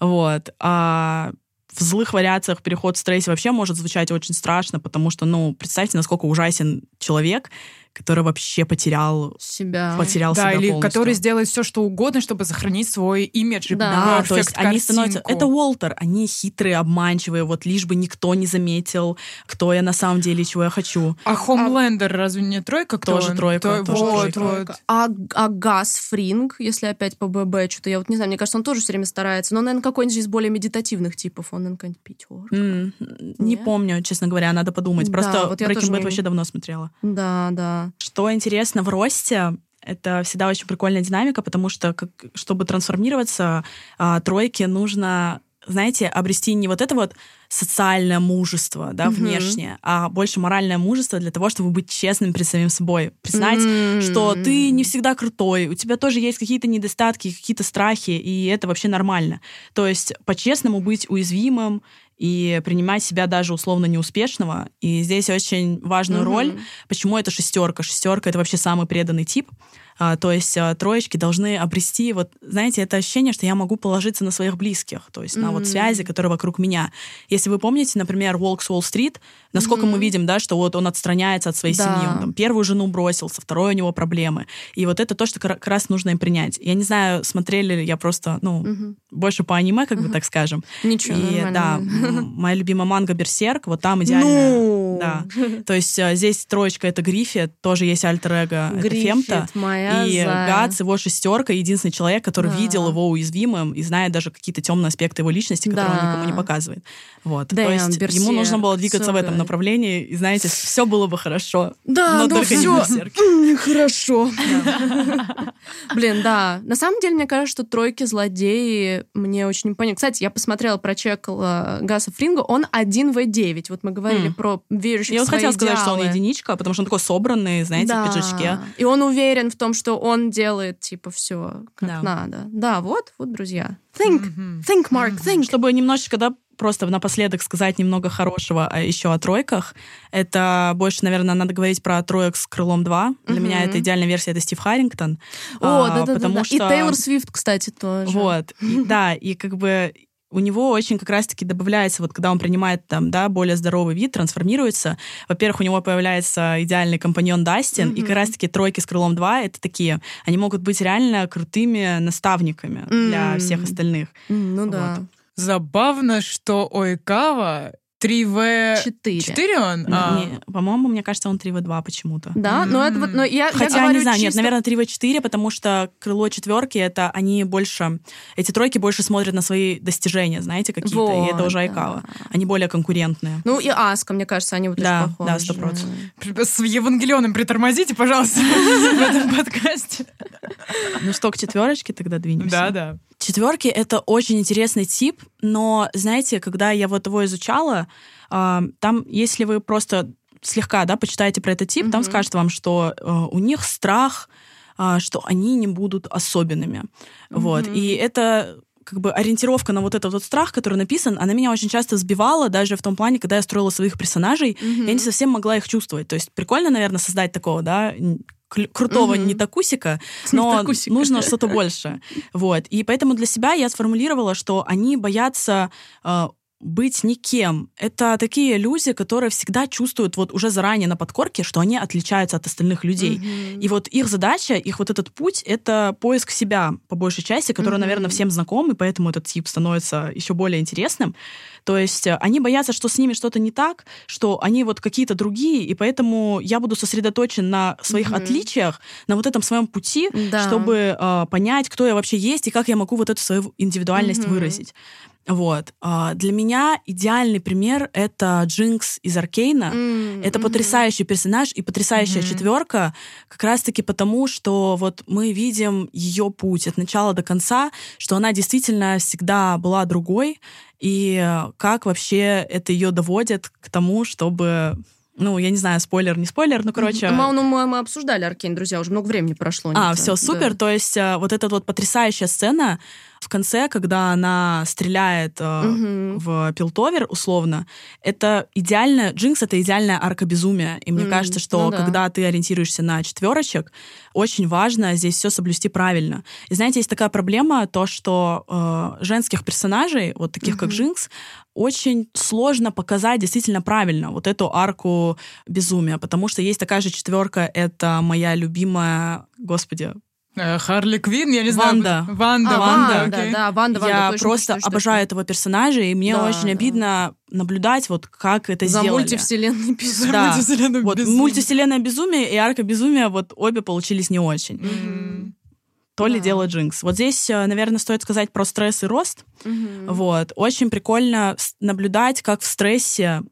Да. Вот. А в злых вариациях переход в стрессе вообще может звучать очень страшно, потому что, ну, представьте, насколько ужасен человек, который вообще потерял себя, потерял да, себя или полностью. Который сделает все, что угодно, чтобы сохранить свой имидж. Да, да то есть картинку. Они становятся... Это Уолтер. Они хитрые, обманчивые, вот лишь бы никто не заметил, кто я на самом деле, чего я хочу. А Хомлендер а... разве не тройка? Кто тоже он? Тройка. То... Тоже вот, тройка. Вот. А, а Газ Фринг, если опять по ББ, что-то я вот не знаю, мне кажется, он тоже все время старается, но, наверное, какой-нибудь из более медитативных типов. Он, наверное, какая-нибудь пятерка. Mm, не помню, честно говоря, надо подумать. Просто да, вот Breaking Bad не... вообще давно смотрела. Да, да. Что интересно в росте, это всегда очень прикольная динамика, потому что, как, чтобы трансформироваться, а, тройке нужно, знаете, обрести не вот это вот социальное мужество, да, mm-hmm. внешнее, а больше моральное мужество для того, чтобы быть честным перед самим собой. Признать, mm-hmm. что ты не всегда крутой, у тебя тоже есть какие-то недостатки, какие-то страхи, и это вообще нормально. То есть по-честному быть уязвимым, и принимать себя даже условно неуспешного. И здесь очень важную mm-hmm. роль, почему это шестерка. Шестерка — это вообще самый преданный тип. А, то есть а, троечки должны обрести, вот, знаете, это ощущение, что я могу положиться на своих близких, то есть mm-hmm. на вот связи, которые вокруг меня. Если вы помните, например, Волк с Уолл-стрит, насколько mm-hmm. мы видим, да, что вот он отстраняется от своей да. семьи. Он там первую жену бросил, со второй у него проблемы. И вот это то, что как раз нужно им принять. Я не знаю, смотрели ли я просто, ну, mm-hmm. больше по аниме, как бы mm-hmm. так скажем. Ничего, и, да. Моя любимая манга «Берсерк», вот там идеально. No. Да. То есть здесь троечка — это Гриффит, тоже есть альтер-эго, это Фемта. Моя и зая. Гац, его шестерка, единственный человек, который да. видел его уязвимым и знает даже какие-то темные аспекты его личности, которые да. он никому не показывает. Вот. Damn, то есть Берсерк. Ему нужно было двигаться so в этом good. направлении, и, знаете, все было бы хорошо. Да, но, но только все не нехорошо. Блин, да. На самом деле, мне кажется, что тройки злодеи мне очень непонятно. Кстати, я посмотрела, прочекала Гаса Фринга, он один в девять. Вот мы говорили mm. про верующих я в свои идеалы. Я вот хотела сказать, что он единичка, потому что он такой собранный, знаете, да. в пиджачке. И он уверен в том, что он делает, типа, все как да. надо. Да, вот, вот, друзья. Think, mm-hmm. think, Mark, mm-hmm. think. Чтобы немножечко, да, просто напоследок сказать немного хорошего еще о тройках. Это больше, наверное, надо говорить про троек с крылом два. Для mm-hmm. меня это идеальная версия, это Стив Харрингтон. О, а, да, да, потому да, да. что... И Тейлор Свифт, кстати, тоже. Вот, и, да, и как бы... У него очень как раз-таки добавляется, вот когда он принимает там, да, более здоровый вид, трансформируется. Во-первых, у него появляется идеальный компаньон Дастин, mm-hmm. и как раз-таки тройки с крылом два, это такие, они могут быть реально крутыми наставниками mm-hmm. для всех остальных. Mm-hmm. Ну вот. Да. Забавно, что Ойкава три вэ... четыре. четыре он? А... Не, по-моему, мне кажется, он три вэ два почему-то. Да, но это вот... Но я, Хотя, я говорю, не знаю, чисто... нет, наверное, три вэ четыре, потому что крыло четверки, это они больше... Эти тройки больше смотрят на свои достижения, знаете, какие-то. Вот, и это уже Айкава. Да. Они более конкурентные. Ну и Аска, мне кажется, они вот да, очень похожи. Да, сто процентов. С Евангелионом притормозите, пожалуйста, в этом подкасте. Ну что, к четверочке тогда двинемся? Да, да. Четверки — это очень интересный тип, но, знаете, когда я вот его изучала, там, если вы просто слегка, да, почитаете про этот тип, mm-hmm. там скажут вам, что у них страх, что они не будут особенными. Mm-hmm. Вот. И это... как бы ориентировка на вот этот вот страх, который написан, она меня очень часто сбивала, даже в том плане, когда я строила своих персонажей, mm-hmm. я не совсем могла их чувствовать. То есть прикольно, наверное, создать такого, да, крутого mm-hmm. нетакусика, но не нужно что-то больше. Вот. И поэтому для себя я сформулировала, что они боятся... быть никем. Это такие люди, которые всегда чувствуют вот уже заранее на подкорке, что они отличаются от остальных людей. Mm-hmm. И вот их задача, их вот этот путь, это поиск себя, по большей части, который, mm-hmm. наверное, всем знаком, и поэтому этот тип становится еще более интересным. То есть они боятся, что с ними что-то не так, что они вот какие-то другие, и поэтому я буду сосредоточен на своих mm-hmm. отличиях, на вот этом своем пути, да. чтобы э, понять, кто я вообще есть, и как я могу вот эту свою индивидуальность mm-hmm. выразить. Вот. Для меня идеальный пример — это Джинкс из Аркейна. Mm-hmm. Это потрясающий персонаж и потрясающая mm-hmm. четверка, как раз-таки потому, что вот мы видим ее путь от начала до конца, что она действительно всегда была другой, и как вообще это ее доводит к тому, чтобы... Ну, я не знаю, спойлер, не спойлер, ну, короче... Мы, ну, мы, мы обсуждали Аркейн, друзья, уже много времени прошло. А, все, супер. Да. То есть вот эта вот потрясающая сцена в конце, когда она стреляет угу. в Пилтовер, условно, это идеально... Джинкс — это идеальная арка безумия. И мне mm, кажется, что ну да. когда ты ориентируешься на четверочек, очень важно здесь все соблюсти правильно. И знаете, есть такая проблема, то, что э, женских персонажей, вот таких угу. как Джинкс, очень сложно показать действительно правильно вот эту арку безумия, потому что есть такая же четверка, это моя любимая, господи, Харли Квинн, я не знаю. Ванда. Ванда, а, Ванда, Ванда, окей. Да, Ванда, Ванда. Я просто точно, обожаю точно. этого персонажа, и мне да, очень да. обидно наблюдать, вот как это за сделали. За мультивселенную безумие. Да. Мультивселенную вот, безумие. Мультивселенная безумие и арка безумия, вот обе получились не очень. Mm-hmm. То ли да. дело Джинкс. Вот здесь, наверное, стоит сказать про стресс и рост. Mm-hmm. Вот. Очень прикольно наблюдать, как в стрессе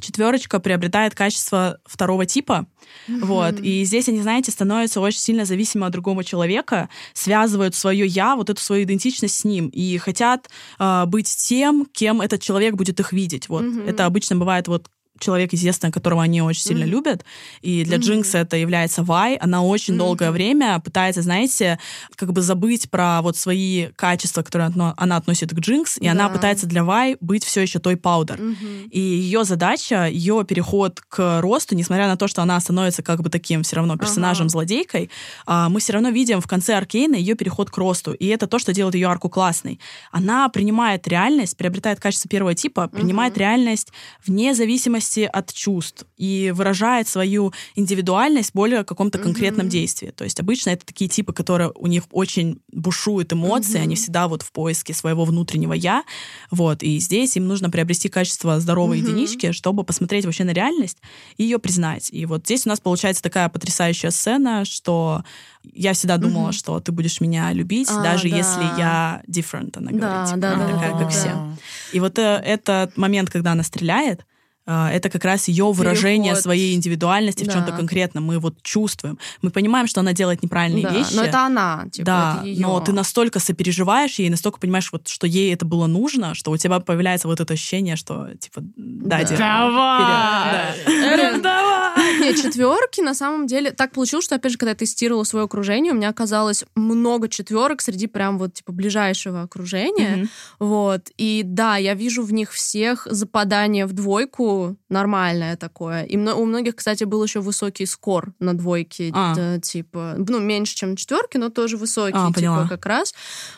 четверочка приобретает качество второго типа. Mm-hmm. Вот. И здесь они, знаете, становятся очень сильно зависимы от другого человека, связывают свое «я», вот эту свою идентичность с ним, и хотят э, быть тем, кем этот человек будет их видеть. Вот. Mm-hmm. Это обычно бывает вот человек, естественно, которого они очень сильно mm-hmm. любят. И для mm-hmm. Джинкса это является Вай. Она очень mm-hmm. долгое время пытается, знаете, как бы забыть про вот свои качества, которые она относит к Джинкс, и да. она пытается для Вай быть все еще той Паудер. Mm-hmm. И ее задача, ее переход к росту, несмотря на то, что она становится как бы таким все равно персонажем-злодейкой, uh-huh. мы все равно видим в конце Аркейна ее переход к росту. И это то, что делает ее арку классной. Она принимает реальность, приобретает качество первого типа, принимает mm-hmm. реальность вне зависимости от чувств и выражает свою индивидуальность более в каком-то конкретном mm-hmm. действии. То есть обычно это такие типы, которые у них очень бушуют эмоции, mm-hmm. они всегда вот в поиске своего внутреннего «я». Вот. И здесь им нужно приобрести качество здоровой mm-hmm. единички, чтобы посмотреть вообще на реальность и ее признать. И вот здесь у нас получается такая потрясающая сцена, что я всегда думала, mm-hmm. что ты будешь меня любить, а, даже да. если я different, она да, говорит. Да, да, такая, да, как да. все. И вот этот момент, когда она стреляет, это как раз ее выражение Переход. своей индивидуальности да. в чем-то конкретном. Мы вот чувствуем. Мы понимаем, что она делает неправильные да, вещи. Но это она, типа, да, это ее. Но ты настолько сопереживаешь ей, настолько понимаешь, вот, что ей это было нужно, что у тебя появляется вот это ощущение, что, типа, да, да. Давай! Вперед, да. Нет, четверки, на самом деле... Так получилось, что, опять же, когда я тестировала свое окружение, у меня оказалось много четверок среди прям вот, типа, ближайшего окружения. Mm-hmm. Вот. И да, я вижу в них всех западание в двойку, нормальное такое. И у многих, кстати, был еще высокий скор на двойке, а. да, типа, ну, меньше, чем на четверке, но тоже высокий, а, типа, как раз.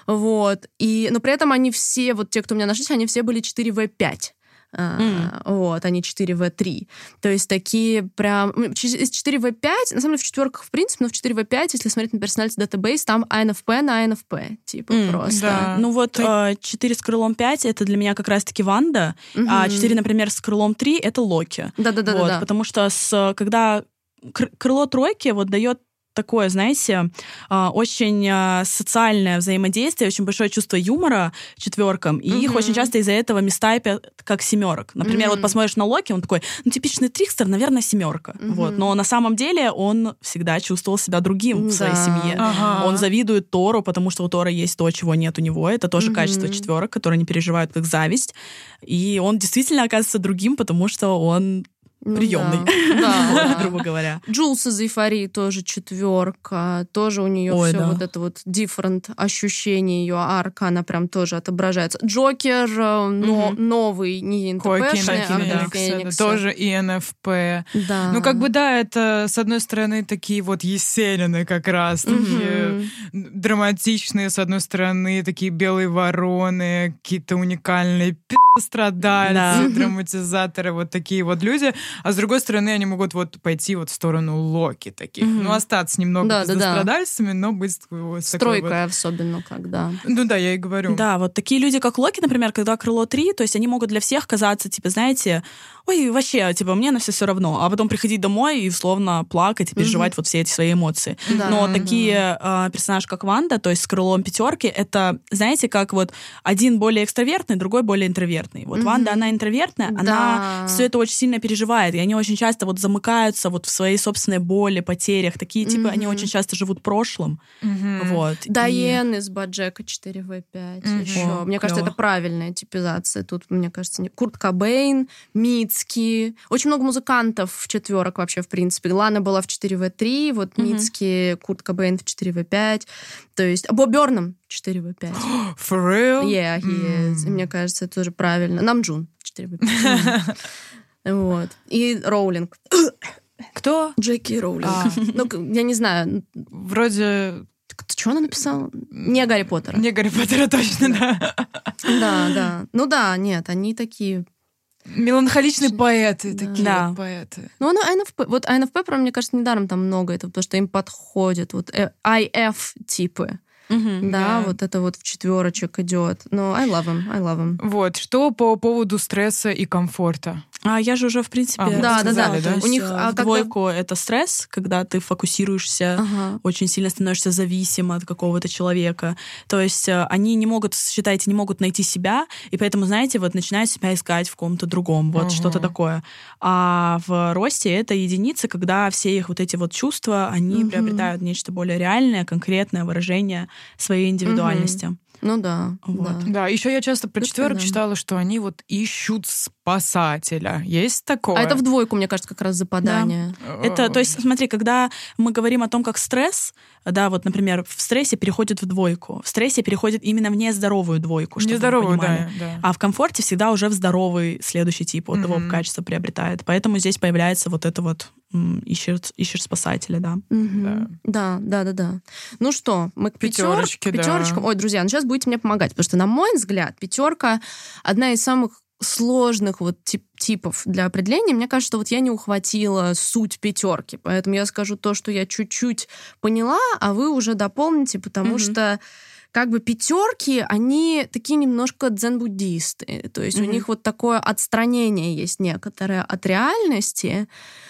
Вот. И, но при этом они все, вот те, кто у меня нашлись, они все были четыре вэ пять. Mm. Вот, а не четыре вэ три. То есть такие прям... Из четыре вэ пять, на самом деле в четверках в принципе, но в четыре вэ пять, если смотреть на Personality Database, там ай эн эф пи на ай эн эф пи. Типа mm, просто. Да. Ну вот Ты... четыре с крылом пять, это для меня как раз-таки Ванда, mm-hmm. а четыре, например, с крылом три, это Локи. Да-да-да. Вот, потому что с, когда крыло тройки вот дает такое, знаете, очень социальное взаимодействие, очень большое чувство юмора четверкам, и mm-hmm. их очень часто из-за этого мистайпят как семерок. Например, mm-hmm. вот посмотришь на Локи, он такой, ну, типичный трикстер, наверное, семерка. Mm-hmm. Вот. Но на самом деле он всегда чувствовал себя другим mm-hmm. в своей семье. Ага. Он завидует Тору, потому что у Тора есть то, чего нет у него. Это тоже mm-hmm. качество четверок, которые не переживают как зависть. И он действительно оказывается другим, потому что он... Ну, приемный, да. Да, грубо говоря. Джулс из «Эйфории» тоже четверка, тоже у нее Ой, все да. вот это вот different ощущение, ее арка, она прям тоже отображается. Джокер, но, mm-hmm. новый, не эн тэ пэ-шный, а Феникса, Феникса. Тоже и эн эф пи. Да. Ну, как бы, да, это, с одной стороны, такие вот Есенины как раз, mm-hmm. такие драматичные, с одной стороны, такие белые вороны, какие-то уникальные пи***страдальцы, да. драматизаторы, вот такие вот люди. А с другой стороны, они могут вот пойти вот в сторону Локи таких. Mm-hmm. Ну, остаться немного да, да, страдальцами, но быть... Вот стройкой вот... особенно, когда... Ну да, я и говорю. Да, вот такие люди, как Локи, например, когда крыло три, то есть они могут для всех казаться, типа, знаете, ой, вообще, типа, мне на все все равно. А потом приходить домой и условно плакать и переживать mm-hmm. вот все эти свои эмоции. Да. Но mm-hmm. такие э, персонажи, как Ванда, то есть с крылом пятерки, это, знаете, как вот один более экстравертный, другой более интровертный. Вот mm-hmm. Ванда, она интровертная, да. она все это очень сильно переживает. И они очень часто вот замыкаются вот в своей собственной боли, потерях. Такие типы, mm-hmm. они очень часто живут в прошлом. Mm-hmm. Вот. Дайен и... из «Баджека» четыре вэ пять mm-hmm. еще. О, мне клево. Кажется, это правильная типизация. Тут, мне кажется, не... Курт Кобейн, Мицки. Очень много музыкантов в четверок вообще, в принципе. Лана была в четыре вэ три, вот mm-hmm. Мицки, Курт Кобейн в четыре вэ пять. То есть... Боб Бёрнам четыре вэ пять. For real? Yeah, he mm-hmm. is. И, мне кажется, это тоже правильно. Намджун четыре вэ пять. Вот. И Роулинг. Кто? Джеки Роулинг. А. Ну, я не знаю. Вроде... Что она написала? Не Гарри Поттера. Не Гарри Поттера, точно, да. Да, да. Ну да, нет, они такие... Меланхоличные поэты, да. такие да. Вот поэты. Ну, она ай эн эф пи. Вот ай эн эф пи, прям, мне кажется, недаром там много этого, потому что им подходят вот ай эф-типы. Mm-hmm, да, yeah. вот это вот в четверочек идет. Но I love him, I love him. Вот, что по поводу стресса и комфорта? А я же уже, в принципе, а, да, сказали, да, да. да? У них а, двойку когда... это стресс, когда ты фокусируешься, ага. очень сильно становишься зависим от какого-то человека. То есть они не могут, считайте, не могут найти себя, и поэтому, знаете, вот начинают себя искать в ком-то другом, вот ага. что-то такое. А в росте это единицы, когда все их вот эти вот чувства, они mm-hmm. приобретают нечто более реальное, конкретное выражение своей индивидуальности. Mm-hmm. Ну да. Вот. Да, да. Еще я часто про четверок да. читала, что они вот ищут спасателя. Есть такое? А это в двойку, мне кажется, как раз западание. Да. Это, то есть, смотри, когда мы говорим о том, как стресс, да, вот, например, в стрессе переходит в двойку. В стрессе переходит именно в нездоровую двойку, чтобы нездоровую, вы понимали. Да, да. А в комфорте всегда уже в здоровый следующий тип от mm-hmm. того качества приобретает. Поэтому здесь появляется вот это вот ищешь, ищешь спасателя, да. Mm-hmm. да. Да, да, да, да. Ну что, мы к пятерочке, пятерочке, да. пятерочкам. Ой, друзья, ну сейчас будете мне помогать, потому что, на мой взгляд, пятерка одна из самых сложных вот тип, типов для определения. Мне кажется, что вот я не ухватила суть пятерки, поэтому я скажу то, что я чуть-чуть поняла, а вы уже дополните, потому mm-hmm. что как бы пятерки, они такие немножко дзен-буддисты. То есть mm-hmm. у них вот такое отстранение есть некоторое от реальности.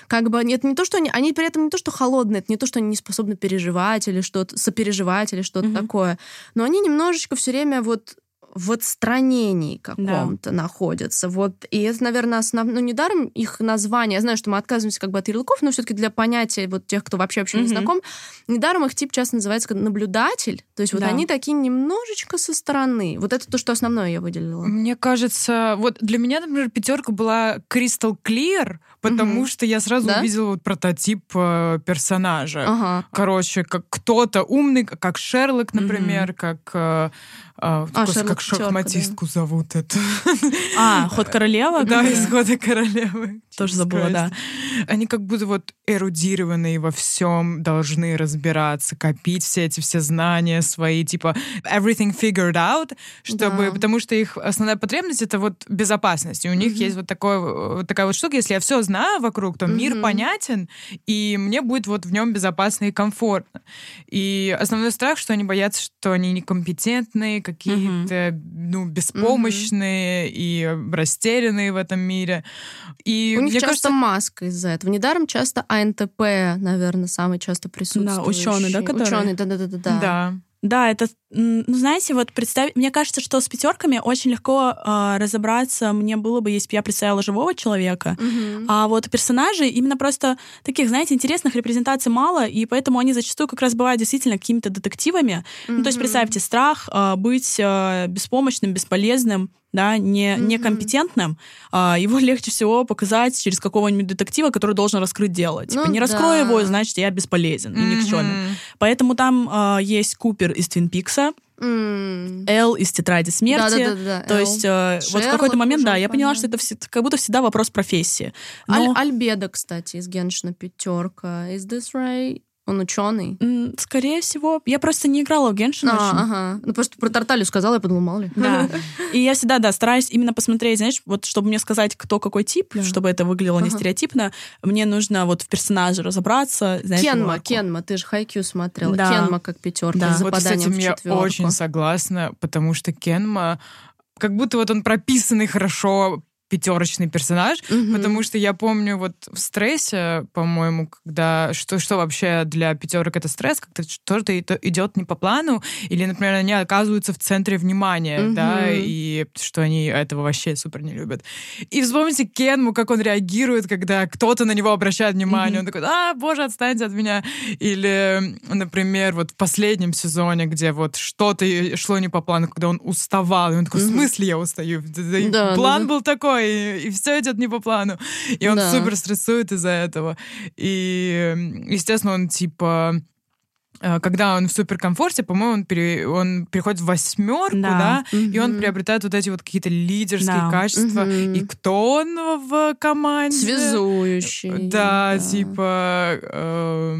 Как бы это не то, что они, они при этом не то, что холодные, это не то, что они не способны переживать или что-то, сопереживать или что-то mm-hmm. такое. Но они немножечко все время вот в отстранении каком-то да. находятся. Вот. И это, наверное, основное... Ну, недаром их название... Я знаю, что мы отказываемся как бы от ярлыков, но все-таки для понятия вот тех, кто вообще вообще mm-hmm. не знаком, недаром их тип часто называется наблюдатель. То есть да. вот они такие немножечко со стороны. Вот это то, что основное я выделила. Мне кажется... Вот для меня, например, пятерка была Crystal Clear, потому mm-hmm. что я сразу да? увидела вот прототип э, персонажа. Ага. Короче, как кто-то умный, как Шерлок, например, mm-hmm. как... Э, а, а, Шерлок, как шахматистку да. зовут это. А, «Ход королевы»? Да, из «Хода королевы». Тоже забыла, да. Они как будто вот эрудированные во всем, должны разбираться, копить все эти все знания свои, типа everything figured out, чтобы, да. потому что их основная потребность — это вот безопасность. И у mm-hmm. них есть вот, такое, вот такая вот штука, если я все знаю вокруг, то mm-hmm. мир понятен, и мне будет вот в нем безопасно и комфортно. И основной страх, что они боятся, что они некомпетентные, какие-то mm-hmm. ну, беспомощные mm-hmm. и растерянные в этом мире. И у них часто кажется... маска из-за этого. Недаром часто А Н Т П, наверное, самый часто присутствующий. Да, ученые, да, которые? Ученые, да-да-да-да. Да. Да, это, ну, знаете, вот представить... Мне кажется, что с пятерками очень легко э, разобраться мне было бы, если бы я представила живого человека. Mm-hmm. А вот персонажей именно просто таких, знаете, интересных репрезентаций мало, и поэтому они зачастую как раз бывают действительно какими-то детективами. Mm-hmm. Ну, то есть представьте, страх э, быть э, беспомощным, бесполезным, да, не, mm-hmm. некомпетентным, а, его легче всего показать через какого-нибудь детектива, который должен раскрыть дело. Типа, ну, не да. раскрою его, значит, я бесполезен mm-hmm. и никчёмен. Поэтому там а, есть Купер из «Твин Пикса», mm. Эл из «Тетради смерти». Да, да, да, да. То Эл. есть а, вот в какой-то момент, да, я поняла, что это все, как будто всегда вопрос профессии. Но... Аль- Альбедо, кстати, из «Геншина пятерка». Is this right? Он ученый? Скорее всего. Я просто не играла в Геншина а, очень. Ага. Ну, просто про Тарталью сказала, я подумала, мало ли. Да. И я всегда, да, стараюсь именно посмотреть, знаешь, вот чтобы мне сказать, кто какой тип, да. чтобы это выглядело ага. не стереотипно, мне нужно вот в персонаже разобраться. Знаешь, Кенма, Кенма, ты же Хайкю смотрела. Да. Кенма как пятерка, да. с западанием вот, кстати, в четверку. Я очень согласна, потому что Кенма, как будто вот он прописанный хорошо, пятерочный персонаж, mm-hmm. потому что я помню вот в «Стрессе», по-моему, когда что, что вообще для пятерок это стресс, как-то что-то идет не по плану, или, например, они оказываются в центре внимания, mm-hmm. да, и что они этого вообще супер не любят. И вспомните Кенму, как он реагирует, когда кто-то на него обращает внимание, mm-hmm. он такой: «А, боже, отстаньте от меня!» Или, например, вот в последнем сезоне, где вот что-то шло не по плану, когда он уставал, и он такой: «В смысле я устаю?» Да, план да, был да. такой, И, и все идет не по плану. И он да. супер стрессует из-за этого. И, естественно, он типа... Когда он в суперкомфорте, по-моему, он, пере... он переходит в восьмерку, да, да? Mm-hmm. и он приобретает вот эти вот какие-то лидерские да. качества. Mm-hmm. И кто он в команде? Связующий. Да, да. типа... Э,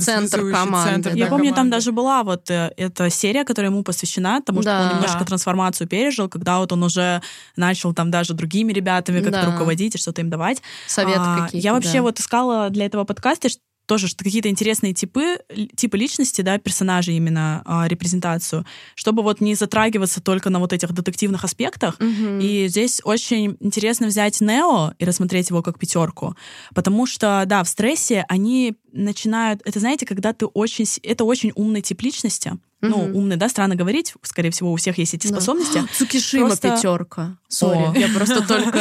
центр команды. Центр, да, я помню, команды. Там даже была вот эта серия, которая ему посвящена, потому что да. он немножко да. трансформацию пережил, когда вот он уже начал там даже другими ребятами как-то да. руководить и что-то им давать. Советы а, какие-то. Я вообще да. вот искала для этого подкаста, что тоже какие-то интересные типы, типы личности, да, персонажей именно, а, репрезентацию, чтобы вот не затрагиваться только на вот этих детективных аспектах. Mm-hmm. И здесь очень интересно взять Нео и рассмотреть его как пятерку, потому что, да, в «Стрессе» они начинают... Это, знаете, когда ты очень... Это очень умный тип личности. Mm-hmm. Ну, умный, да, странно говорить. Скорее всего, у всех есть эти способности. Цукишима просто... пятерка. Сори, я просто только...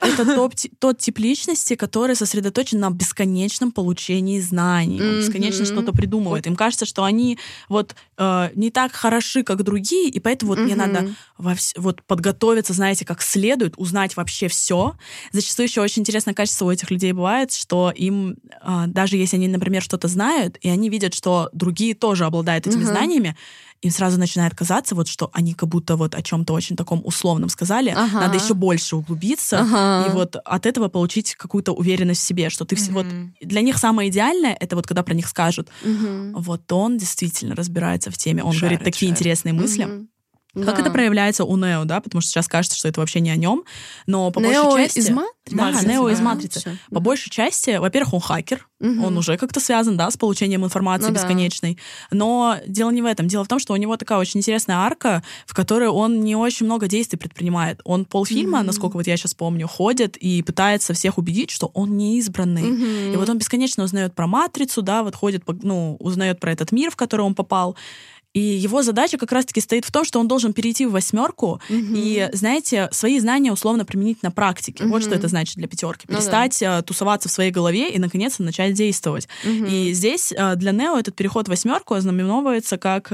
Это тот тип личности, который сосредоточен на бесконечном получении знаний. Он бесконечно что-то придумывает. Им кажется, что они вот не так хороши, как другие, и поэтому вот мне надо подготовиться, знаете, как следует, узнать вообще все. Зачастую еще очень интересное качество у этих людей бывает, что им... Даже если они, например, что-то знают, и они видят, что другие тоже обладают этими uh-huh. знаниями, им сразу начинает казаться, вот, что они как будто вот о чем-то очень таком условном сказали. Uh-huh. Надо еще больше углубиться uh-huh. и вот от этого получить какую-то уверенность в себе, что ты uh-huh. все, вот, для них самое идеальное — это вот когда про них скажут. Uh-huh. Вот он действительно разбирается в теме, он шарит, говорит такие шарит. интересные мысли. Uh-huh. Как да. это проявляется у Нео, да, потому что сейчас кажется, что это вообще не о нем, но по Нео большей части... Из Матрицы? Да, Матрицы, Нео да. из «Матрицы». Все. По большей части, во-первых, он хакер, угу. он уже как-то связан, да, с получением информации ну, бесконечной, да. но дело не в этом, дело в том, что у него такая очень интересная арка, в которой он не очень много действий предпринимает. Он полфильма, угу. насколько вот я сейчас помню, ходит и пытается всех убедить, что он не избранный. Угу. И вот он бесконечно узнает про «Матрицу», да, вот ходит, ну, узнает про этот мир, в который он попал. И его задача как раз-таки стоит в том, что он должен перейти в восьмерку mm-hmm. и, знаете, свои знания условно применить на практике. Mm-hmm. Вот что это значит для пятерки. Перестать mm-hmm. тусоваться в своей голове и, наконец-то, начать действовать. Mm-hmm. И здесь для Нео этот переход в восьмерку ознаменовывается как...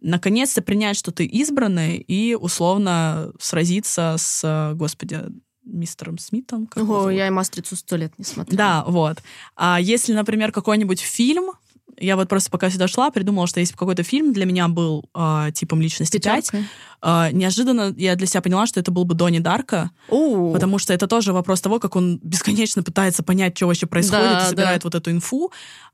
Наконец-то принять, что ты избранный, и условно сразиться с, господи... мистером Смитом. О, я и «Мастрицу» сто лет не смотрела. Да, вот. А если, например, какой-нибудь фильм... Я вот просто пока сюда шла, придумала, что если бы какой-то фильм для меня был э, типом личности Пятерка. пять, э, неожиданно я для себя поняла, что это был бы Донни Дарко, О-о-о. потому что это тоже вопрос того, как он бесконечно пытается понять, что вообще происходит, да, и собирает да. вот эту инфу,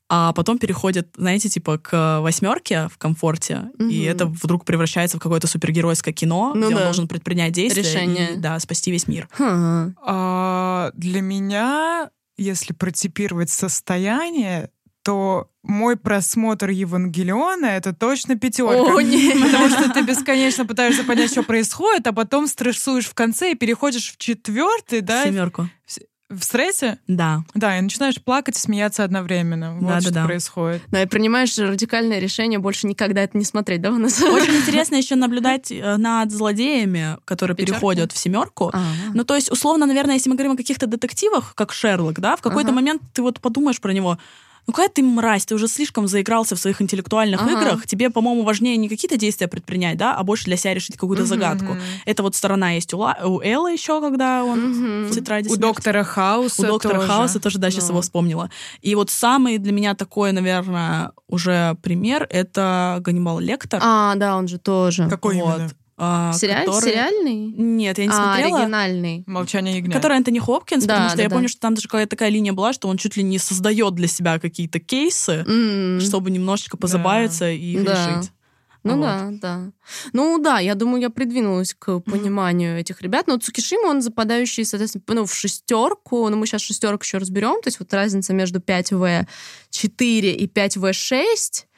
а потом переходит, знаете, типа к восьмерке в комфорте, угу. и это вдруг превращается в какое-то супергеройское кино, ну где да. он должен предпринять действия Решение. и да, спасти весь мир. Хм. А, для меня, если протипировать состояние, то мой просмотр «Евангелиона» — это точно пятерка. О, нет. Потому что ты бесконечно пытаешься понять, что происходит, а потом стрессуешь в конце и переходишь в четвертый, да? В семерку. В стрессе? Да. Да, и начинаешь плакать и смеяться одновременно. Вот да, что да, да. происходит. Да, и принимаешь радикальное решение больше никогда это не смотреть, да, у нас? Очень интересно еще наблюдать над злодеями, которые Пятерки? переходят в семерку. А-а-а. Ну, то есть, условно, наверное, если мы говорим о каких-то детективах, как Шерлок, да, в какой-то А-а-а. момент ты вот подумаешь про него... Ну, какая ты мразь, ты уже слишком заигрался в своих интеллектуальных ага. играх. Тебе, по-моему, важнее не какие-то действия предпринять, да, а больше для себя решить какую-то uh-huh. загадку. Это вот сторона есть у, Ла... у Эллы еще, когда он uh-huh. в тетради смерти. У доктора Хауса У доктора тоже. Хауса тоже, да, сейчас no. его вспомнила. И вот самый для меня такой, наверное, уже пример, это Ганнибал Лектор. А, да, он же тоже. Какой вот. именно? А, Сериаль? который... Сериальный? Нет, я не а, смотрела. Оригинальный. «Молчание ягнят». Который Энтони Хопкинс, да, потому что да, я да. помню, что там даже какая-то такая линия была, что он чуть ли не создает для себя какие-то кейсы, mm. чтобы немножечко позабавиться да. и их да. решить. Ну вот. да, да. Ну да, я думаю, я придвинулась к пониманию mm-hmm. этих ребят. Но Цукишима, он западающий, соответственно, ну, в шестерку. Но мы сейчас шестерку еще разберем. То есть вот разница между пять вэ четыре и пять вэ шесть...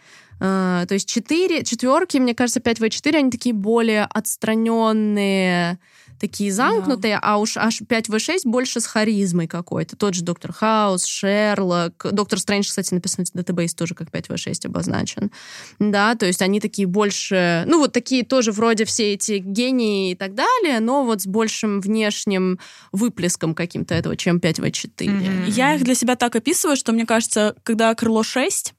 Uh, то есть четыре, четверки, мне кажется, пять вэ четыре, они такие более отстраненные, такие замкнутые, yeah. а уж аж пять вэ шесть больше с харизмой какой-то. Тот же Доктор Хаус, Шерлок. Доктор Стрэндж, кстати, написан в Database тоже как пять вэ шесть обозначен. Да, то есть они такие больше... Ну, вот такие тоже вроде все эти гении и так далее, но вот с большим внешним выплеском каким-то этого, чем пять вэ четыре. Mm-hmm. Я их для себя так описываю, что, мне кажется, когда крыло шесть...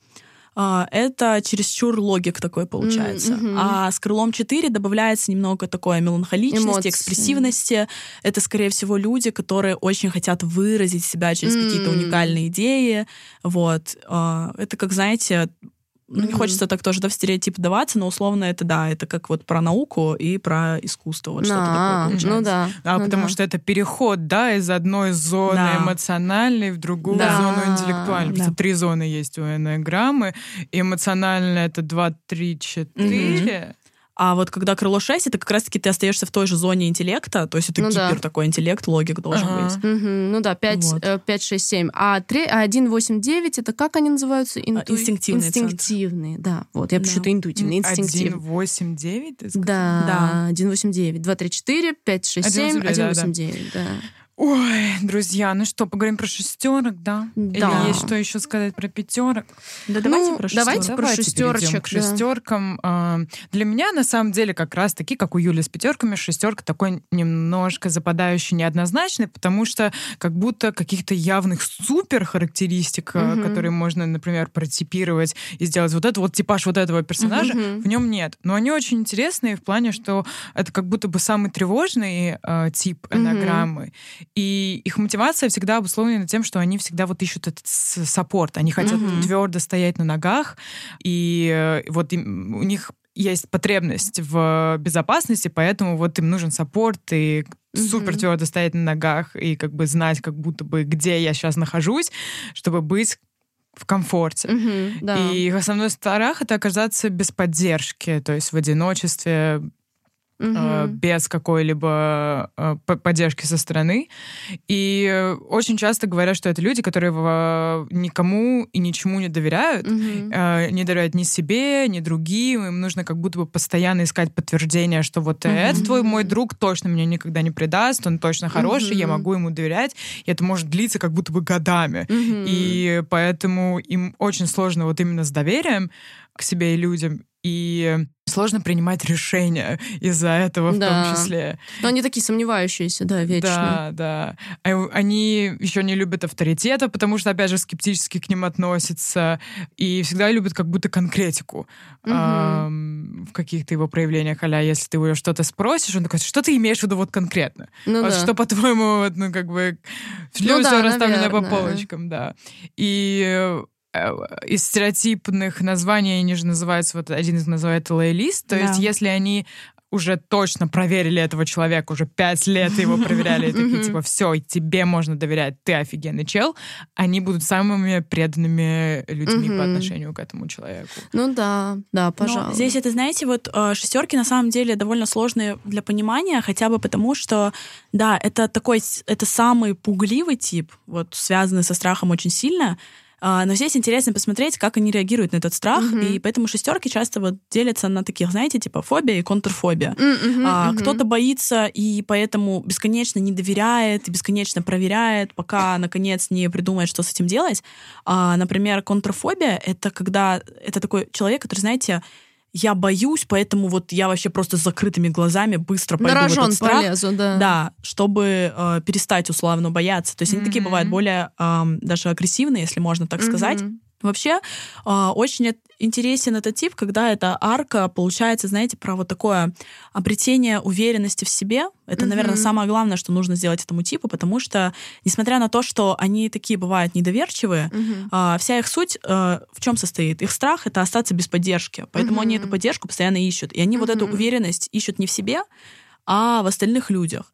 Uh, это чересчур логик такой получается. Mm-hmm. А с крылом четыре добавляется немного такой меланхоличности, эмоции, экспрессивности. Это, скорее всего, люди, которые очень хотят выразить себя через mm-hmm. какие-то уникальные идеи. Вот. Uh, это как, знаете... Ну, не mm-hmm. хочется так тоже, да, в стереотип даваться, но условно это, да, это как вот про науку и про искусство, вот что-то такое получается. Ну да. А ну, потому да. что это переход, да, из одной зоны да. эмоциональной в другую да. зону интеллектуальную. Да. Потому что три зоны есть у эннеаграммы. Эмоциональная — это два, три, четыре... А вот когда крыло шесть, это как раз-таки ты остаешься в той же зоне интеллекта, то есть это ну, гипер да. такой интеллект, логик должен ага. быть. Mm-hmm. Ну да, пять, вот. э, пять, шесть, семь. А, три, а один, восемь, девять, это как они называются? Инту... Инстинктивные. Инстинктивные, центр. Да. Вот, я да. почему-то интуитивные, инстинктивные. один, восемь, девять, ты сказал? Да, да. один, восемь, девять. два, три, четыре, пять, шесть, семь, один, да, восемь, да. девять, да. Ой, друзья, ну что, поговорим про шестерок, да? Да. Или есть что еще сказать про пятерок? Да, давайте ну, про шестерок. Давайте, давайте про шестерочек. К шестеркам. Да. Для меня, на самом деле, как раз таки, как у Юли с пятерками, шестерка такой немножко западающий, неоднозначный, потому что как будто каких-то явных суперхарактеристик, угу. которые можно, например, протипировать и сделать вот это, вот типаж вот этого персонажа, угу. в нем нет. Но они очень интересные в плане, что это как будто бы самый тревожный э, тип эннеаграммы. Угу. И их мотивация всегда обусловлена тем, что они всегда вот ищут этот саппорт. Они хотят mm-hmm. твердо стоять на ногах. И вот им, у них есть потребность в безопасности, поэтому вот им нужен саппорт и mm-hmm. супер твердо стоять на ногах и как бы знать, как будто бы, где я сейчас нахожусь, чтобы быть в комфорте. Mm-hmm, да. И их основной страх — это оказаться без поддержки, то есть в одиночестве, Uh-huh. без какой-либо поддержки со стороны. И очень часто говорят, что это люди, которые никому и ничему не доверяют, uh-huh. не доверяют ни себе, ни другим. Им нужно как будто бы постоянно искать подтверждение, что вот uh-huh. этот твой мой друг точно меня никогда не предаст, он точно хороший, uh-huh. я могу ему доверять. И это может длиться как будто бы годами. Uh-huh. И поэтому им очень сложно вот именно с доверием к себе и людям. И сложно принимать решения из-за этого да. в том числе. Но они такие сомневающиеся, да, вечно. Да, да. Они еще не любят авторитета, потому что, опять же, скептически к ним относятся. И всегда любят как будто конкретику. Угу. Эм, каких-то его проявлениях, а-ля, если ты его что-то спросишь, он такой, что ты имеешь в виду вот конкретно? Ну, вот да. Что, по-твоему, вот, ну, как бы, ну, все да, расставлено наверное. По полочкам, да. И из стереотипных названий они же называются, вот один из называет лейлист, то да. есть если они уже точно проверили этого человека, уже пять лет его проверяли, и такие, типа, все, тебе можно доверять, ты офигенный чел, они будут самыми преданными людьми по отношению к этому человеку. Ну да, да, пожалуй. Но здесь это, знаете, вот шестерки на самом деле довольно сложные для понимания, хотя бы потому, что, да, это такой, это самый пугливый тип, вот, связанный со страхом очень сильно, но здесь интересно посмотреть, как они реагируют на этот страх, mm-hmm. и поэтому шестерки часто вот делятся на таких, знаете, типа фобия и контрфобия. Mm-hmm, а, mm-hmm. Кто-то боится и поэтому бесконечно не доверяет, бесконечно проверяет, пока, наконец, не придумает, что с этим делать. А, например, контрфобия — это когда... Это такой человек, который, знаете... Я боюсь, поэтому вот я вообще просто с закрытыми глазами быстро пойду на в этот страх. Полезу, да. Да, чтобы э, перестать условно бояться. То есть mm-hmm. они такие бывают более э, даже агрессивные, если можно так mm-hmm. сказать. Вообще э, очень интересен этот тип, когда эта арка получается, знаете, про вот такое обретение уверенности в себе. Это, mm-hmm. наверное, самое главное, что нужно сделать этому типу, потому что, несмотря на то, что они такие бывают недоверчивые, mm-hmm. э, вся их суть э, в чем состоит? Их страх — это остаться без поддержки. Поэтому mm-hmm. они эту поддержку постоянно ищут. И они mm-hmm. вот эту уверенность ищут не в себе, а в остальных людях.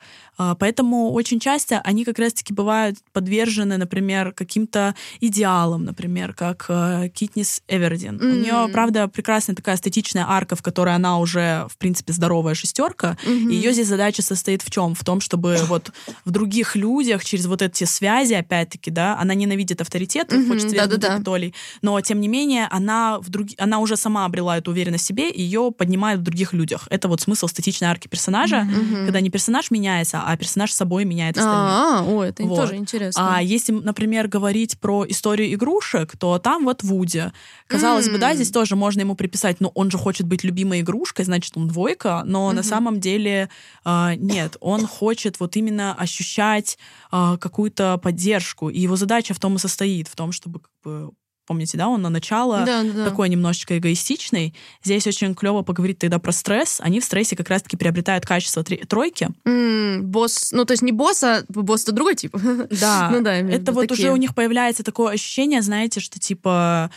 Поэтому очень часто они как раз-таки бывают подвержены, например, каким-то идеалам, например, как Китнис Эвердин. Mm-hmm. У нее, правда, прекрасная такая эстетичная арка, в которой она уже, в принципе, здоровая шестерка. Mm-hmm. И ее здесь задача состоит в чем? В том, чтобы вот в других людях через вот эти связи, опять-таки, да, она ненавидит авторитеты, mm-hmm. хочет свергнуть Анатолий, но, тем не менее, она, в друг... она уже сама обрела эту уверенность в себе, и ее поднимают в других людях. Это вот смысл эстетичной арки персонажа, mm-hmm. когда не персонаж меняется, а персонаж с собой меняет остальных. А, о, это вот. Тоже интересно. А если, например, говорить про историю игрушек, то там вот Вуди. Казалось mm-hmm. бы, да, здесь тоже можно ему приписать, ну, он же хочет быть любимой игрушкой, значит, он двойка, но mm-hmm. на самом деле э, нет, он хочет вот именно ощущать э, какую-то поддержку, и его задача в том и состоит, в том, чтобы как бы помните, да, он на начало да, да. такой немножечко эгоистичный. Здесь очень клево поговорить тогда про стресс. Они в стрессе как раз-таки приобретают качество три- тройки. Mm, босс, ну то есть не босс, а босс-то другой тип. Да, ну, да это вот такие. Уже у них появляется такое ощущение, знаете, что типа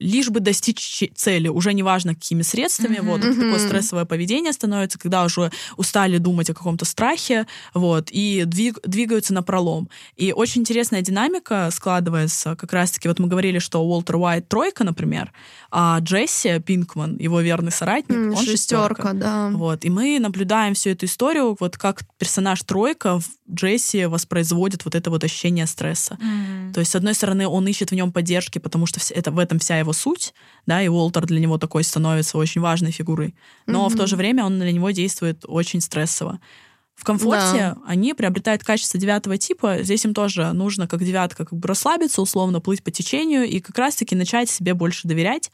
лишь бы достичь цели, уже неважно какими средствами, mm-hmm. вот, mm-hmm. такое стрессовое поведение становится, когда уже устали думать о каком-то страхе, вот, и двиг, двигаются напролом. И очень интересная динамика складывается, как раз-таки, вот мы говорили, что Уолтер Уайт тройка, например, а Джесси Пинкман, его верный соратник, mm, он шестерка. шестерка да. Вот, и мы наблюдаем всю эту историю, вот как персонаж тройка в Джесси воспроизводит вот это вот ощущение стресса. Mm-hmm. То есть, с одной стороны, он ищет в нем поддержки, потому что это, в этом вся его суть, да, и Уолтер для него такой становится очень важной фигурой. Но mm-hmm. в то же время он для него действует очень стрессово. В комфорте да. они приобретают качество девятого типа. Здесь им тоже нужно, как девятка, как бы расслабиться, условно плыть по течению и как раз-таки начать себе больше доверять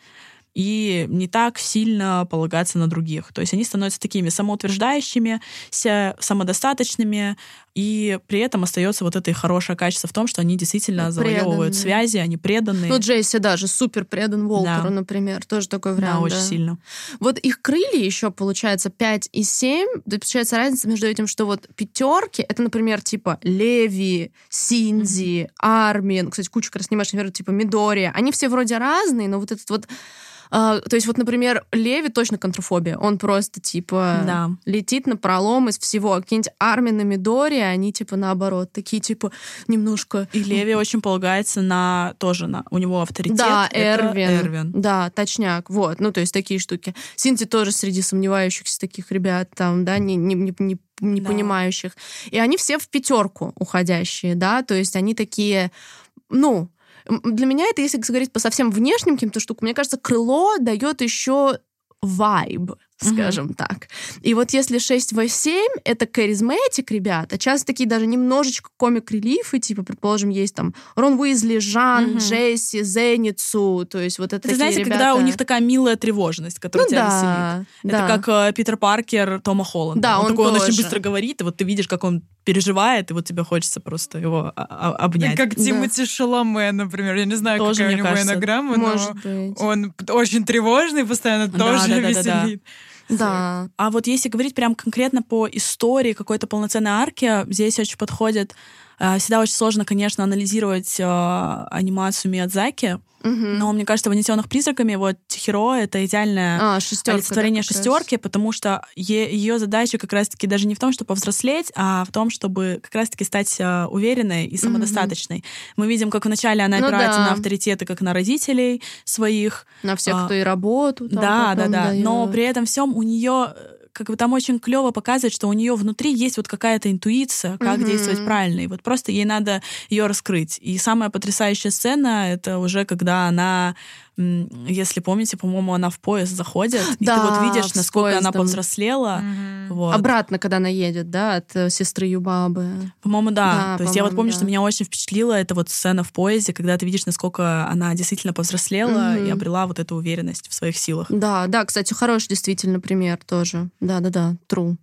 и не так сильно полагаться на других. То есть они становятся такими самоутверждающимися, самодостаточными, и при этом остается вот это и хорошее качество в том, что они действительно завоевывают связи, они преданные. Ну, Джейси даже супер предан Уолтеру, да. например. Тоже такой вариант. Да, очень да. сильно. Вот их крылья еще, получается, пять и семь. Да, получается, разница между этим, что вот пятерки, это, например, типа Леви, Синдзи, Армин. Кстати, кучу как раз снимаешь, например, типа Мидори. Они все вроде разные, но вот этот вот... Uh, то есть, вот, например, Леви точно контрфобия. Он просто, типа, да. летит на пролом из всего. Какие-нибудь Армин и Мидори, они, типа, наоборот, такие, типа, немножко... И Леви очень полагается на... Тоже на... У него авторитет. Да, Эрвин. Эрвин. Да, точняк. Вот. Ну, то есть, такие штуки. Синти тоже среди сомневающихся таких ребят, там, да, не... не, не не да. понимающих. И они все в пятерку уходящие, да? То есть, они такие, ну... Для меня это, если говорить по совсем внешним каким-то штукам, мне кажется, крыло дает еще вайб, скажем mm-hmm. так. И вот если шесть восемь, это харизматик, ребята, часто такие даже немножечко комик-релифы, типа, предположим, есть там Рон Уизли, Жан, mm-hmm. Джесси, Зеницу, то есть вот это такие знаете, ребята... когда у них такая милая тревожность, которая ну, тебя да, веселит. Да. Это как э, Питер Паркер Тома Холланда. Да, он, он такой, он очень быстро говорит, и вот ты видишь, как он переживает, и вот тебе хочется просто его а- обнять. И как Тимоти да. Шаламе, например. Я не знаю, тоже, какая у него эннеаграмма, но он очень тревожный, постоянно да, тоже да, веселит. Да, да, да. Да. А вот если говорить прям конкретно по истории какой-то полноценной арки, здесь очень подходит... Всегда очень сложно, конечно, анализировать э, анимацию Миядзаки, угу. но, мне кажется, в «Унесённых призраками» вот Тихиро — это идеальное а, шестерка, олицетворение да, шестерки, раз. Потому что е- ее задача как раз-таки даже не в том, чтобы повзрослеть, а в том, чтобы как раз-таки стать уверенной и самодостаточной. Угу. Мы видим, как вначале она ну опирается да. на авторитеты, как на родителей своих. На всех, а, кто и работу. Там, да, да, да. Дает. Но при этом всем у нее... как бы там очень клево показывает, что у нее внутри есть вот какая-то интуиция, как mm-hmm. действовать правильно. И вот просто ей надо ее раскрыть. И самая потрясающая сцена — это уже когда она, если помните, по-моему, она в поезд заходит, да, и ты вот видишь, насколько поездом. Она повзрослела. Mm-hmm. Вот. Обратно, когда она едет, да, от сестры Юбабы. По-моему, да. да То есть я вот помню, да. что меня очень впечатлила эта вот сцена в поезде, когда ты видишь, насколько она действительно повзрослела mm-hmm. и обрела вот эту уверенность в своих силах. Да, да, кстати, хороший действительно пример тоже. Да-да-да, true.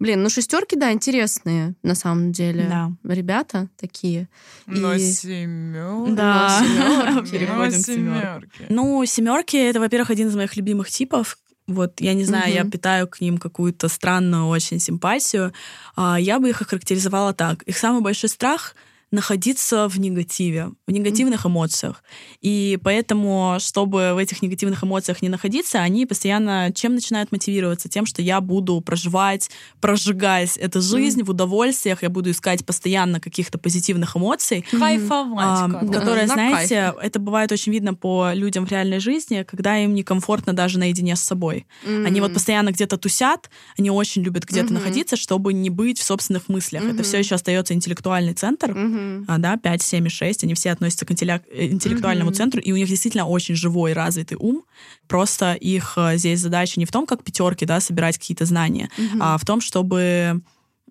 Блин, ну шестерки, да, интересные, на самом деле. Да. Ребята такие. Но и... семерки. Да. Но семерки. Переходим к семерке. Ну, семерки — это, во-первых, один из моих любимых типов. Вот, я не знаю, угу. я питаю к ним какую-то странную очень симпатию. Я бы их охарактеризовала так. Их самый большой страх — находиться в негативе, в негативных эмоциях. И поэтому, чтобы в этих негативных эмоциях не находиться, они постоянно чем начинают мотивироваться? Тем, что я буду проживать, прожигать эту жизнь mm. в удовольствиях, я буду искать постоянно каких-то позитивных эмоций. Кайфовать. А, которые, да, знаете, это бывает очень видно по людям в реальной жизни, когда им некомфортно даже наедине с собой. Mm. Они вот постоянно где-то тусят, они очень любят где-то mm-hmm. находиться, чтобы не быть в собственных мыслях. Mm-hmm. Это все еще остается интеллектуальный центр. Mm-hmm. А, да, пять, семь и шесть, они все относятся к интеллек- интеллектуальному mm-hmm. центру, и у них действительно очень живой, развитый ум. Просто их здесь задача не в том, как пятерки, да, собирать какие-то знания, mm-hmm. а в том, чтобы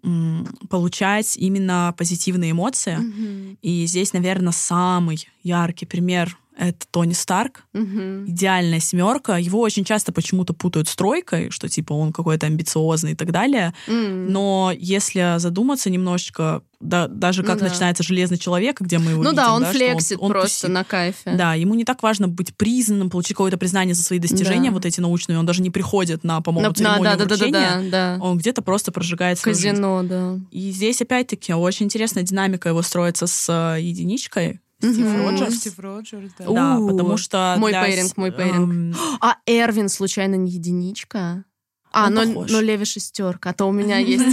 м- получать именно позитивные эмоции. Mm-hmm. И здесь, наверное, самый яркий пример — это Тони Старк. Mm-hmm. Идеальная семерка. Его очень часто почему-то путают с тройкой, что типа он какой-то амбициозный и так далее. Mm-hmm. Но если задуматься немножечко... Да, даже как ну, да. начинается «Железный человек», где мы его ну, видим. Ну да, он да, флексит он, он просто пусть... на кайфе. Да, ему не так важно быть признанным, получить какое-то признание за свои достижения, да. вот эти научные. Он даже не приходит на, по-моему, на, церемонию да, вручения. Да, да, да, да. Он где-то просто прожигает свою казино, жизнь. Да. И здесь, опять-таки, очень интересная динамика его строится с единичкой. Стив mm-hmm. Роджерс. Стив Роджерс, да. Да, У-у-у. потому что... Мой пейринг, с... мой пейринг. А Эрвин, случайно, не единичка? А, но, но Леви шестерка, а то у меня есть.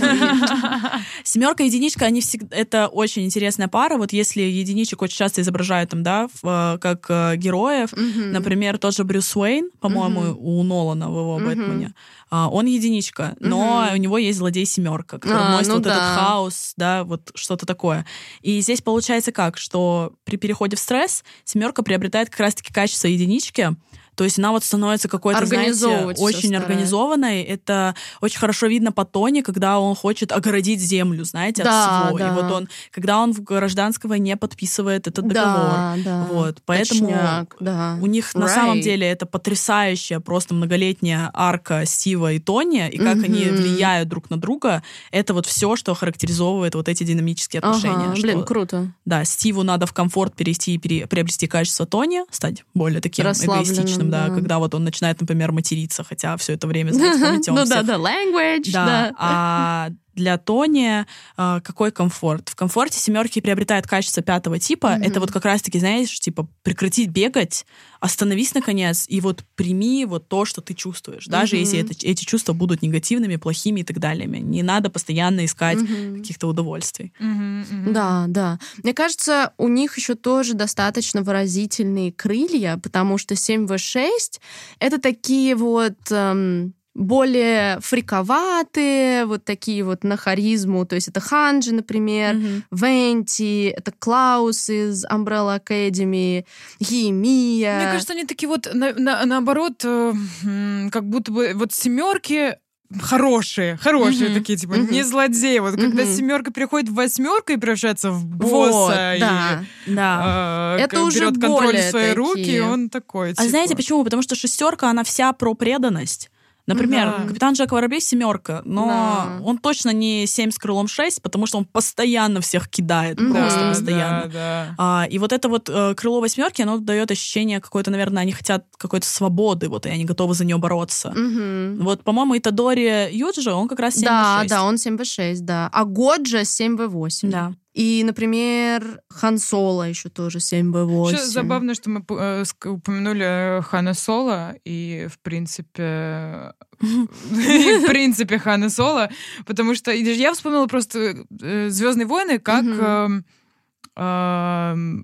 Семерка и единичка, они всегда, это очень интересная пара. Вот если единичек очень часто изображают там, да, в, как героев, mm-hmm. например, тот же Брюс Уэйн, по-моему, mm-hmm. у Нолана в его mm-hmm. Бэтмене, он единичка, но mm-hmm. у него есть злодей семерка, который а, носит ну вот да. этот хаос, да, вот что-то такое. И здесь получается как, что при переходе в стресс семерка приобретает как раз-таки качество единички. То есть она вот становится какой-то, знаете, очень старая. Организованной. Это очень хорошо видно по Тони, когда он хочет огородить землю, знаете, да, от всего. Да. И вот он, когда он в гражданской войне подписывает этот да, договор. Да. Вот. Поэтому Точняк, да. у них right. на самом деле это потрясающая просто многолетняя арка Стива и Тони, и как mm-hmm. они влияют друг на друга. Это вот все, что характеризовывает вот эти динамические отношения. Ага, что, блин, круто. Да, Стиву надо в комфорт перейти и пере, приобрести качество Тони, стать более таким эгоистичным. Да, да. Когда вот он начинает, например, материться, хотя все это время, знаете, помните, он ну всех... да, да, language, да. да. А для Тони какой комфорт? В комфорте семерки приобретают качество пятого типа. Mm-hmm. Это вот как раз-таки, знаешь, типа прекратить бегать, остановись наконец и вот прими вот то, что ты чувствуешь. Даже mm-hmm. если это, эти чувства будут негативными, плохими и так далее. Не надо постоянно искать mm-hmm. каких-то удовольствий. Mm-hmm. Mm-hmm. Да, да. Мне кажется, у них еще тоже достаточно выразительные крылья, потому что семь вэ шесть — это такие вот... Эм... более фриковатые, вот такие вот на харизму. То есть это Ханджи, например, mm-hmm. Венти, это Клаус из Umbrella Academy, Химия. Мне кажется, они такие вот, на- на- наоборот, как будто бы вот семерки хорошие, хорошие mm-hmm. такие, типа, mm-hmm. не злодеи. Вот mm-hmm. когда семерка переходит в восьмерку и превращается в босса, вот, и да, да. Э, это уже берет контроль в свои такие. руки, и он такой, типа... А знаете почему? Потому что шестерка, она вся про преданность. Например, да. Капитан Джек Воробей семерка, но да. он точно не семь с крылом шесть, потому что он постоянно всех кидает, да, просто постоянно. Да, да. А, и вот это вот э, крыло восьмерки, оно дает ощущение какой-то, наверное, они хотят какой-то свободы, вот, и они готовы за нее бороться. Угу. Вот, по-моему, Итадори Юджи, он как раз семь в шесть. Да, да, он семь в шесть, да. А Годжа семь в восемь. Да. И, например, Хан Соло еще тоже семь в восемь. Еще забавно, что мы упомянули Хана Соло и, в принципе... в принципе, Хана Соло, потому что я вспомнила просто «Звездные войны» как...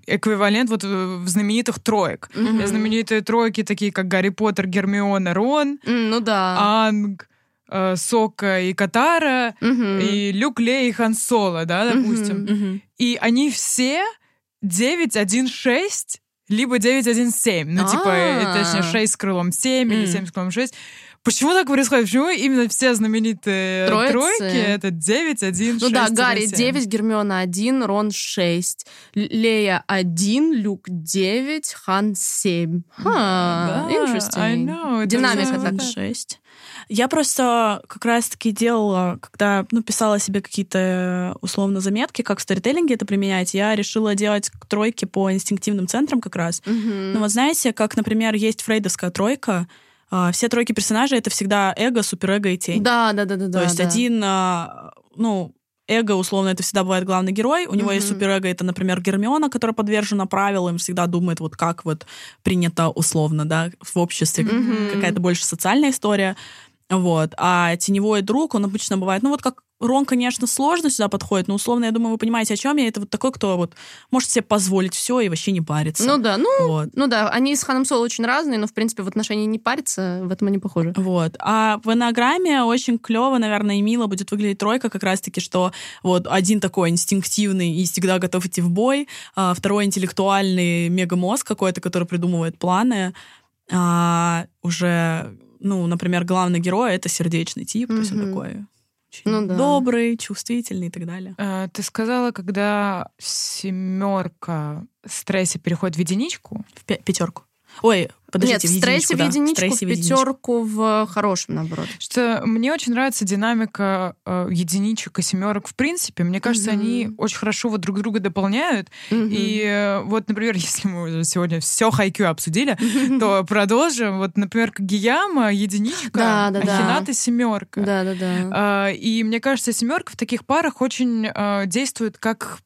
эквивалент вот знаменитых троек. Mm-hmm. Знаменитые тройки, такие как Гарри Поттер, Гермиона, Рон, mm, ну да. Анг, э, Сока и Катара, mm-hmm. и Люк, Лея и Хан Соло, да, допустим. Mm-hmm. Mm-hmm. И они все девять один шесть, либо девять один семь. Ну, типа, точнее, шесть с крылом семь или семь с крылом шесть. Почему так происходит? Почему именно все знаменитые Троицы? Тройки? Это девять, один, ну, шесть, ну да, Гарри семь. девять, Гермиона один, Рон шесть, Лея один, Люк девять, Хан семь. Ха, interesting. Да, динамика так. шесть. Я просто как раз-таки делала, когда ну, писала себе какие-то условно заметки, как в сторителлинге это применять, я решила делать тройки по инстинктивным центрам как раз. Mm-hmm. Ну вот знаете, как, например, есть фрейдовская тройка, все тройки персонажей — это всегда эго, суперэго и тень. Да, да, да, да. То есть да. один, ну, эго, условно, это всегда бывает главный герой. У него mm-hmm. есть суперэго, это, например, Гермиона, которая подвержена правилам, всегда думает, вот как вот принято условно, да, в обществе mm-hmm. какая-то больше социальная история. Вот. А теневой друг, он обычно бывает, ну, вот как Рон, конечно, сложно сюда подходит, но условно, я думаю, вы понимаете, о чем я. Это вот такой, кто вот может себе позволить все и вообще не париться. Ну да, ну, вот. ну да, они с Ханом Соло очень разные, но, в принципе, в отношении не париться, в этом они похожи. Вот. А в эннеаграмме очень клево, наверное, и мило будет выглядеть тройка как раз-таки, что вот один такой инстинктивный и всегда готов идти в бой, а второй интеллектуальный мегамозг какой-то, который придумывает планы, а уже... Ну, например, главный герой — это сердечный тип, mm-hmm. то есть он такой очень ну, да. добрый, чувствительный и так далее. А, ты сказала, когда семерка в стрессе переходит в единичку? В пя- пятерку. Ой, подождите, Нет, в единичку, в да. единичку, в стрессе в единичку, в пятерку, в хорошем, наоборот. Что мне очень нравится динамика э, единичек и семерок в принципе. Мне кажется, mm-hmm. они очень хорошо вот друг друга дополняют. Mm-hmm. И э, вот, например, если мы сегодня все хайкю обсудили, mm-hmm. то продолжим. Вот, например, Кагияма, единичка, да, да, Ахината, да. семерка. Да, да, да. Э, и мне кажется, семерка в таких парах очень э, действует как...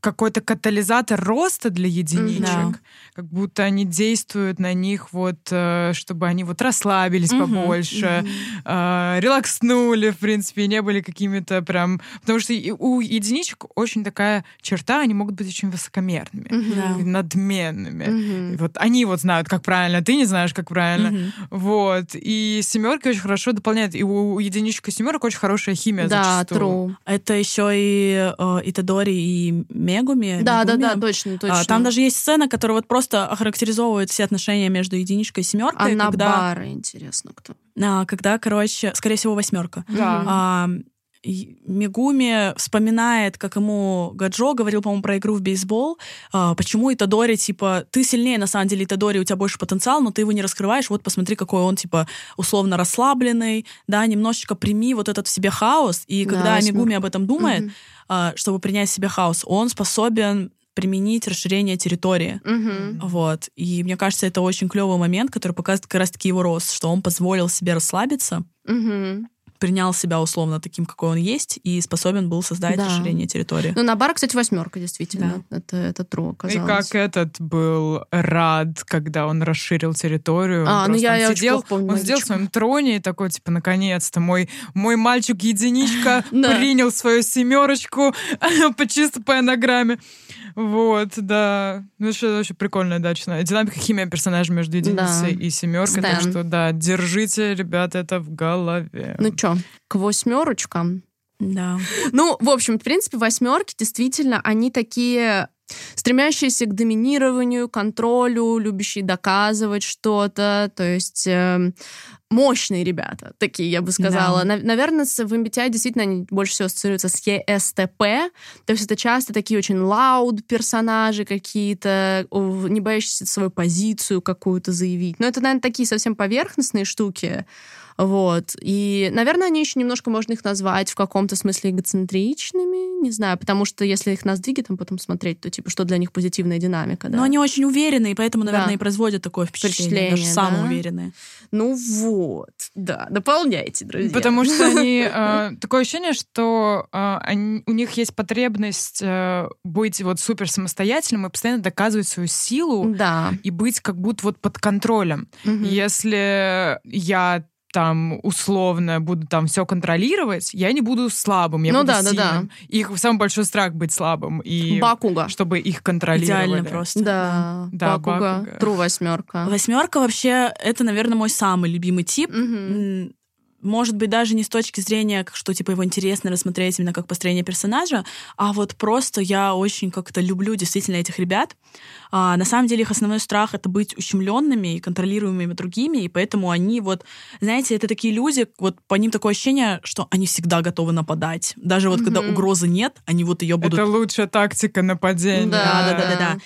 какой-то катализатор роста для единичек. Mm-hmm. Как будто они действуют на них, вот, чтобы они вот расслабились mm-hmm. побольше, mm-hmm. Э, релакснули, в принципе, и не были какими-то прям... Потому что у единичек очень такая черта, они могут быть очень высокомерными, mm-hmm. надменными. Mm-hmm. Вот они вот знают, как правильно, ты не знаешь, как правильно. Mm-hmm. Вот. И семерки очень хорошо дополняют. И у единичек и семерок очень хорошая химия да, зачастую. Да, true. Это еще и э, Итадори, и Мегуми. Да, Мегуми. да, да, точно, точно. А, там даже есть сцена, которая вот просто охарактеризовывает все отношения между единичкой и семеркой. А когда... на бары, интересно, кто? А, когда, короче, скорее всего, восьмерка. Да. А, Мегуми вспоминает, как ему Гаджо говорил, по-моему, про игру в бейсбол, а, почему Итадори, типа, ты сильнее, на самом деле, Итадори, у тебя больше потенциал, но ты его не раскрываешь, вот посмотри, какой он, типа, условно расслабленный, да, немножечко прими вот этот в себе хаос, и да, когда восьмерка. Мегуми об этом думает, угу. чтобы принять в себе хаос, он способен применить расширение территории. Mm-hmm. Вот. И мне кажется, это очень клевый момент, который показывает как раз-таки его рост, что он позволил себе расслабиться, mm-hmm. принял себя условно таким, какой он есть, и способен был создать да. расширение территории. Ну, на бар, кстати, восьмерка, действительно. Да. Это, это true, оказалось. И как этот был рад, когда он расширил территорию. А, он ну я, я сидел, очень помню. Он сидел в своем троне и такой, типа, наконец-то мой, мой мальчик-единичка принял свою семерочку чисто по эннеаграмме. Вот, да. Ну, это очень прикольная дачная динамика, химия персонажей между единицей да. и семеркой. Так что, да, держите, ребята, это в голове. Ну что, к восьмерочкам? Да. Ну, в общем, в принципе, восьмерки действительно, они такие... стремящиеся к доминированию, контролю, любящие доказывать что-то, то есть э, мощные ребята, такие, я бы сказала. Да. Наверное, в эм би ти ай действительно они больше всего ассоциируются с и эс ти пи, то есть это часто такие очень лауд персонажи какие-то, не боящиеся свою позицию какую-то заявить. Но это, наверное, такие совсем поверхностные штуки, Вот. И, наверное, они еще немножко, можно их назвать в каком-то смысле эгоцентричными, не знаю, потому что если их на сдвиги там потом смотреть, то, типа, что для них позитивная динамика, да. Но они очень уверены, и поэтому, наверное, да. и производят такое впечатление. впечатление даже да? самоуверенные. Ну вот, да, дополняйте, друзья. Потому что они... Такое ощущение, что у них есть потребность быть вот супер самостоятельным и постоянно доказывать свою силу и быть как будто вот под контролем. Если я... там, условно, буду там все контролировать, я не буду слабым, я ну, буду да, сильным. Да, да. Их самый большой страх быть слабым. И Бакуга. Чтобы их контролировали. Идеально просто. Да, да Бакуга. Бакуга. Тру восьмерка. Восьмерка вообще, это, наверное, мой самый любимый тип. Угу. Может быть, даже не с точки зрения, что типа его интересно рассмотреть именно как построение персонажа, а вот просто я очень как-то люблю действительно этих ребят. А, на самом деле их основной страх — это быть ущемленными и контролируемыми другими, и поэтому они вот, знаете, это такие люди, вот по ним такое ощущение, что они всегда готовы нападать. Даже вот mm-hmm. когда угрозы нет, они вот ее будут... Это лучшая тактика нападения. Да-да-да-да.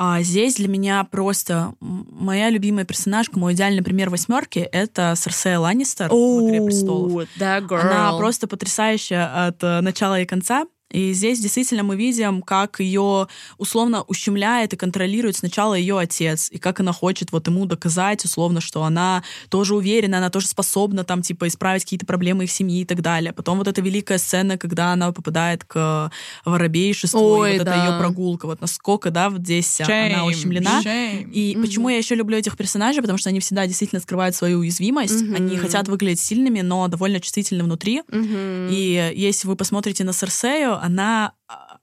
А здесь для меня просто моя любимая персонажка, мой идеальный пример восьмерки, это Серсея Ланнистер в «Игре престолов». Она просто потрясающая от начала и конца. И здесь действительно мы видим, как ее условно ущемляет и контролирует сначала ее отец, и как она хочет вот ему доказать условно, что она тоже уверена, она тоже способна там типа исправить какие-то проблемы их семьи и так далее. Потом вот эта великая сцена, когда она попадает к воробейшеству, Ой, и вот да. эта ее прогулка, вот насколько, да, вот здесь shame, она ущемлена. Shame. И mm-hmm. почему я еще люблю этих персонажей, потому что они всегда действительно скрывают свою уязвимость, mm-hmm. они хотят выглядеть сильными, но довольно чувствительны внутри. Mm-hmm. И если вы посмотрите на Серсею, она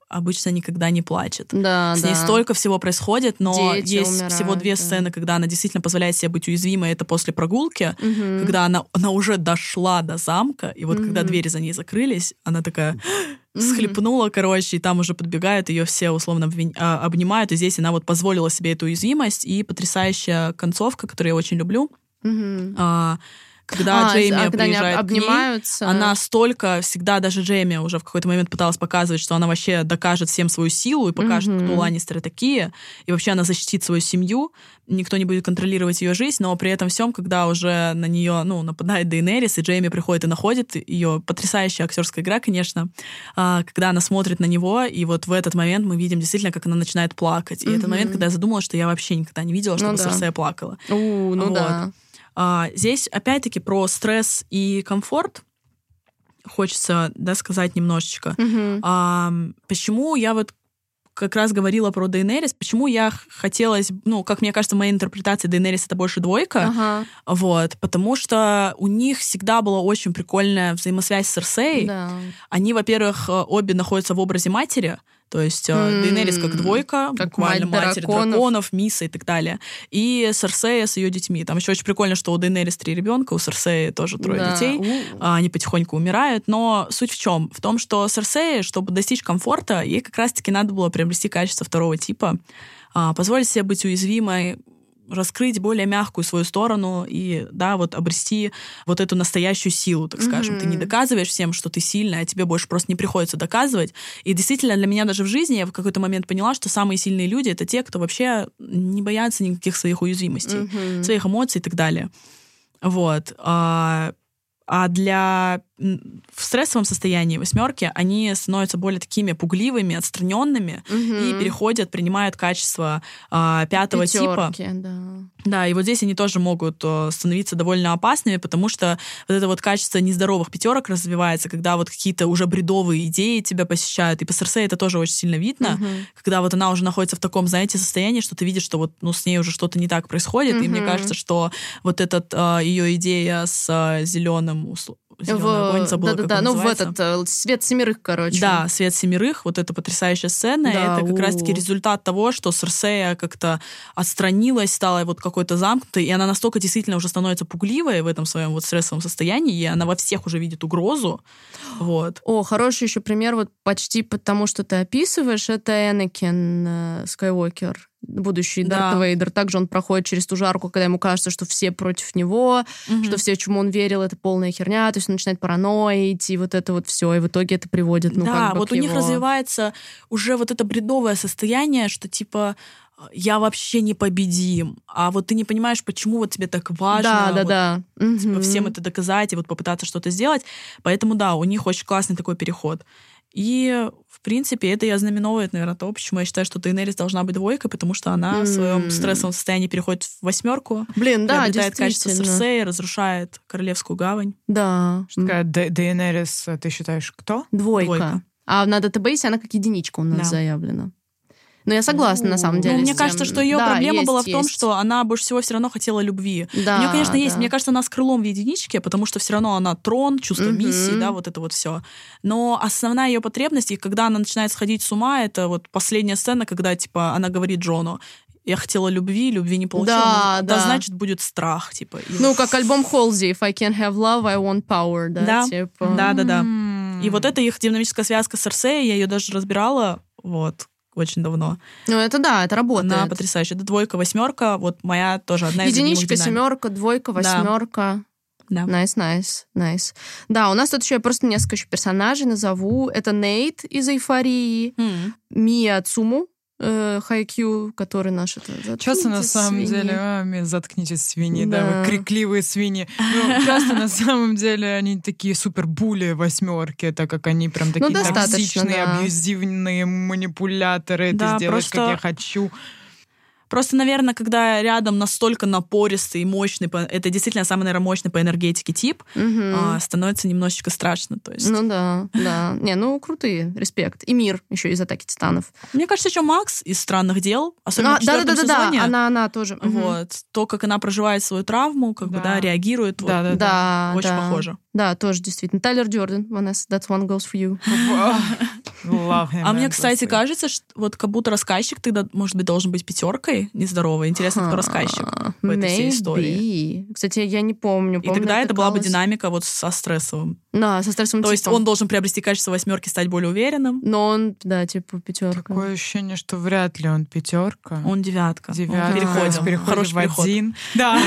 обычно никогда не плачет. Да, С да. ней столько всего происходит, но Дети есть умирают, всего две да. сцены, когда она действительно позволяет себе быть уязвимой. Это после прогулки, угу. когда она, она уже дошла до замка, и вот угу. когда двери за ней закрылись, она такая... схлипнула, mm-hmm. короче, и там уже подбегают, ее все условно обнимают, и здесь она вот позволила себе эту уязвимость, и потрясающая концовка, которую я очень люблю. Mm-hmm. А, Когда а, Джейми а, когда приезжает они обнимаются. К ней, она столько, всегда даже Джейми уже в какой-то момент пыталась показывать, что она вообще докажет всем свою силу и покажет, mm-hmm. кто Ланнистеры такие, и вообще она защитит свою семью, никто не будет контролировать ее жизнь, но при этом всем, когда уже на нее ну, нападает Дейенерис, и Джейми приходит и находит ее, потрясающая актерская игра, конечно, когда она смотрит на него, и вот в этот момент мы видим действительно, как она начинает плакать. И mm-hmm. это момент, когда я задумала, что я вообще никогда не видела, чтобы ну, да. Серсея плакала. У, ну вот. Да. Здесь, опять-таки, про стресс и комфорт хочется, да, сказать немножечко. Mm-hmm. А, почему я вот как раз говорила про Дейенерис, почему я хотелось... Ну, как мне кажется, в моей интерпретации Дейенерис — это больше двойка. Uh-huh. Вот, потому что у них всегда была очень прикольная взаимосвязь с Серсеей. Да. Они, во-первых, обе находятся в образе матери, то есть mm-hmm. Дейенерис как двойка, как буквально мать матери драконов. драконов, Миса и так далее. И Серсея с ее детьми. Там еще очень прикольно, что у Дейенерис три ребенка, у Серсеи тоже трое да. детей. У-у-у. Они потихоньку умирают. Но суть в чем? В том, что Серсея, чтобы достичь комфорта, ей как раз-таки надо было приобрести качество второго типа, позволить себе быть уязвимой, раскрыть более мягкую свою сторону и, да, вот обрести вот эту настоящую силу, так скажем. Mm-hmm. Ты не доказываешь всем, что ты сильная, а тебе больше просто не приходится доказывать. И действительно, для меня даже в жизни я в какой-то момент поняла, что самые сильные люди — это те, кто вообще не боятся никаких своих уязвимостей, mm-hmm. своих эмоций и так далее. Вот. А для... в стрессовом состоянии восьмерки они становятся более такими пугливыми, отстраненными mm-hmm. и переходят, принимают качество э, пятого Пятерки, типа. Да. да, и вот здесь они тоже могут становиться довольно опасными, потому что вот это вот качество нездоровых пятерок развивается, когда вот какие-то уже бредовые идеи тебя посещают. И по Серсее это тоже очень сильно видно, mm-hmm. когда вот она уже находится в таком, знаете, состоянии, что ты видишь, что вот ну, с ней уже что-то не так происходит. Mm-hmm. И мне кажется, что вот этот э, ее идея с э, зеленым условием, «Зелёный огонь», забыла, да, как да, он ну, называется. В этот «Свет семерых», короче. Да, «Свет семерых», вот эта потрясающая сцена. Да, это как у. раз-таки результат того, что Серсея как-то отстранилась, стала вот какой-то замкнутой, и она настолько действительно уже становится пугливой в этом своем вот стрессовом состоянии, и она во всех уже видит угрозу. Вот. О, хороший еще пример, вот почти потому, что ты описываешь, это Энакин Скайуокер. Будущий да. Дарт Вейдер. Также он проходит через ту жарку, когда ему кажется, что все против него, угу. что все, чему он верил, это полная херня, то есть он начинает параноить, и вот это вот все, и в итоге это приводит, ну, да, как бы вот к у его... них развивается уже вот это бредовое состояние, что типа я вообще непобедим, а вот ты не понимаешь, почему вот тебе так важно, да, да, вот, да. Mm-hmm. Типа, всем это доказать и вот попытаться что-то сделать. Поэтому, да, у них очень классный такой переход. И, в принципе, это и ознаменовывает, наверное, то, почему я считаю, что Дейенерис должна быть двойкой, потому что она mm. в своем стрессовом состоянии переходит в восьмерку, Блин, да, приобретает качество Серсея, разрушает Королевскую гавань. Да. Что такая Дейенерис, ты считаешь, кто? Двойка. Двойка. А на датабейсе она как единичка у нас да. заявлена. Но я согласна, на самом деле. Ну, мне кажется, что ее да, проблема есть, была в том, есть. Что она больше всего все равно хотела любви. Да, у нее, конечно, да. есть. Мне кажется, она с крылом в единичке, потому что все равно она трон, чувство mm-hmm. миссии, да, вот это вот все. Но основная ее потребность, и когда она начинает сходить с ума, это вот последняя сцена, когда, типа, она говорит Джону, я хотела любви, любви не получила. Да, да. Да, значит, будет страх, типа. И... Ну, как альбом Холзи, If I can't have love, I want power, да, да. типа. Да, да, да. Mm-hmm. И вот это их динамическая связка с Серсеей, я ее даже разбирала, вот. Очень давно. Ну, это да, это работает. Она потрясающая. Это двойка, восьмерка. Вот моя тоже одна из любимых динамик. Единичка, семерка, двойка, восьмерка. Найс, найс, найс. Да, у нас тут еще я просто несколько еще персонажей назову. Это Нейт из «Эйфории», mm. Мия Цуму, э, Хайкю, который наш... Это, часто, на самом свиньи. Деле, а, заткнитесь, свиньи, да. да, вы крикливые свиньи. Ну, часто, на самом деле, они такие супербули восьмерки, так как они прям такие ну, токсичные, да. абьюзивные манипуляторы, да, ты сделаешь, просто... как я хочу. Просто, наверное, когда рядом настолько напористый и мощный, это действительно самый, наверное, мощный по энергетике тип, угу. становится немножечко страшно. То есть. Ну да, да. Не, ну крутые, респект. И Мир еще из «Атаки титанов». Мне кажется, еще Макс из «Странных дел», особенно а, в четвертом да, да, да, сезоне. Да, она, она тоже. Вот. Угу. То, как она проживает свою травму, как да. бы, да, реагирует. Да, вот, да, да, да. Очень да. похоже. Да, тоже действительно. Тайлер Дёрден, Ванесса, That One Goes For You. Love him, а мне, кстати, that's... кажется, что вот как будто рассказчик тогда, может быть, должен быть пятеркой нездоровой. Интересно, huh, кто рассказчик в этой maybe. Всей истории. Кстати, я не помню. помню И тогда это была бы динамика вот со стрессовым. Да, со стрессовым То типом. Есть он должен приобрести качество восьмерки, стать более уверенным. Но он, да, типа пятерка. Такое ощущение, что вряд ли он пятерка. Он девятка. Девятка. Он переходим. переходим. Хороший в переход. Один. Да.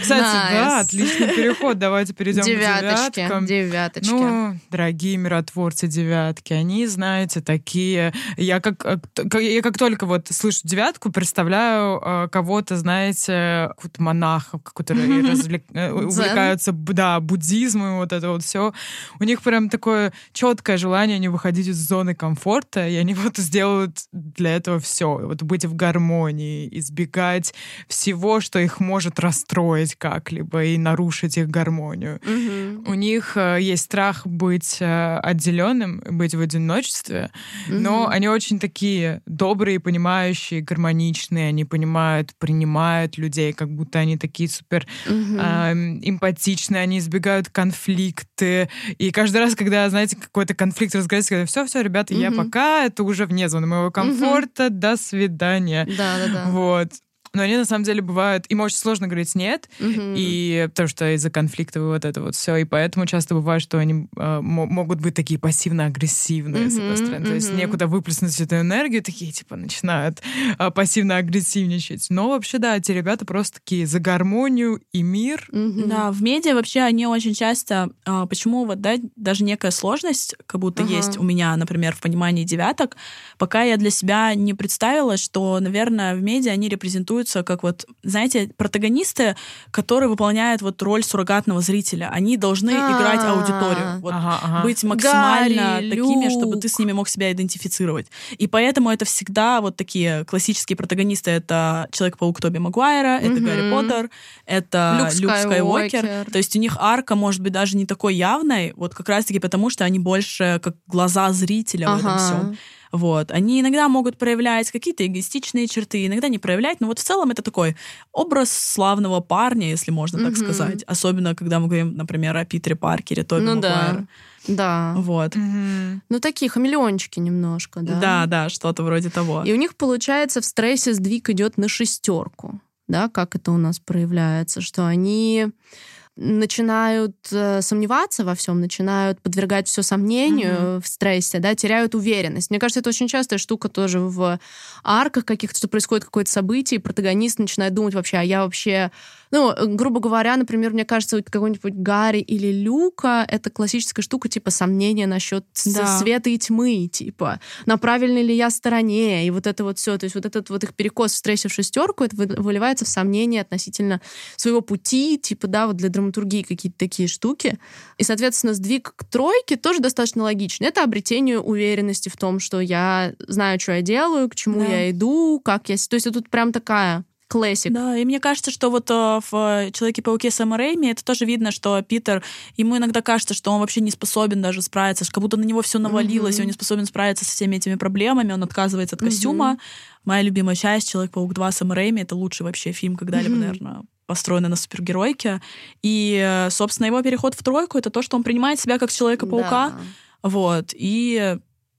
Кстати, nice. Да, отличный переход. Давайте перейдем к девяткам. Девяточки. Ну, дорогие миротворцы девятки, они знают, знаете, такие... Я как, как, я как только вот слышу девятку, представляю э, кого-то, знаете, какого-то монаха, которые развлек... увлекаются да, буддизмом, вот это вот все. У них прям такое четкое желание не выходить из зоны комфорта, и они вот сделают для этого все. Вот быть в гармонии, избегать всего, что их может расстроить как-либо и нарушить их гармонию. Угу. У них э, есть страх быть э, отделенным, быть в одиночестве, но mm-hmm. они очень такие добрые, понимающие, гармоничные, они понимают, принимают людей, как будто они такие супер mm-hmm. э, эмпатичные, они избегают конфликты, и каждый раз, когда, знаете, какой-то конфликт разгорается, когда все-все, ребята, mm-hmm. я пока, это уже вне зоны моего комфорта, mm-hmm. до свидания. Да-да-да. Вот. Но они, на самом деле, бывают... Им очень сложно говорить «нет», mm-hmm. и, потому что из-за конфликтов и вот это вот все. И поэтому часто бывает, что они э, могут быть такие пассивно-агрессивные, mm-hmm. с одной стороны. Mm-hmm. То есть некуда выплеснуть эту энергию, такие, типа, начинают э, пассивно-агрессивничать. Но вообще, да, эти ребята просто такие за гармонию и мир. Mm-hmm. Да, в медиа вообще они очень часто... Э, почему вот, да, даже некая сложность, как будто uh-huh. есть у меня, например, в понимании девяток, пока я для себя не представила, что, наверное, в медиа они репрезентуют как вот, знаете, протагонисты, которые выполняют вот роль суррогатного зрителя. Они должны А-а-а. играть аудиторию. Вот, ага, ага. Быть максимально Гарри, такими, Люк. Чтобы ты с ними мог себя идентифицировать. И поэтому это всегда вот такие классические протагонисты. Это Человек-паук Тоби Магуайра, это Гарри Поттер, это Люк Скайуокер. То есть у них арка, может быть, даже не такой явной, вот как раз-таки потому, что они больше как глаза зрителя в этом всем. Вот. Они иногда могут проявлять какие-то эгоистичные черты, иногда не проявлять, но вот в целом это такой образ славного парня, если можно так mm-hmm. сказать. Особенно, когда мы говорим, например, о Питере Паркере, Тоби ну, Магуайре. Да. Вот. Mm-hmm. Ну, такие хамелеончики немножко, да? Да, да, что-то вроде того. И у них, получается, в стрессе сдвиг идет на шестерку, да, как это у нас проявляется, что они... начинают э, сомневаться во всем, начинают подвергать все сомнению mm-hmm. в стрессе, да, теряют уверенность. Мне кажется, это очень частая штука тоже в арках каких-то, что происходит какое-то событие, и протагонист начинает думать вообще, а я вообще Ну, грубо говоря, например, мне кажется, у какого-нибудь Гарри или Люка это классическая штука, типа, сомнения насчет да. света и тьмы, типа, на правильной ли я стороне, и вот это вот все. То есть вот этот вот их перекос в стрессе в шестерку, это выливается в сомнения относительно своего пути, типа, да, вот для драматургии какие-то такие штуки. И, соответственно, сдвиг к тройке тоже достаточно логичный. Это обретение уверенности в том, что я знаю, что я делаю, к чему да. я иду, как я... То есть тут прям такая... Классик. Да, и мне кажется, что вот в «Человеке-пауке» Сэма Рэйми это тоже видно, что Питер, ему иногда кажется, что он вообще не способен даже справиться, как будто на него все навалилось, mm-hmm. и он не способен справиться со всеми этими проблемами, он отказывается от костюма. Mm-hmm. Моя любимая часть «Человек-паук два» Сэма Рэйми — это лучший вообще фильм когда-либо, mm-hmm. наверное, построенный на супергеройке. И, собственно, его переход в тройку — это то, что он принимает себя как Человека-паука. Да. Вот. И...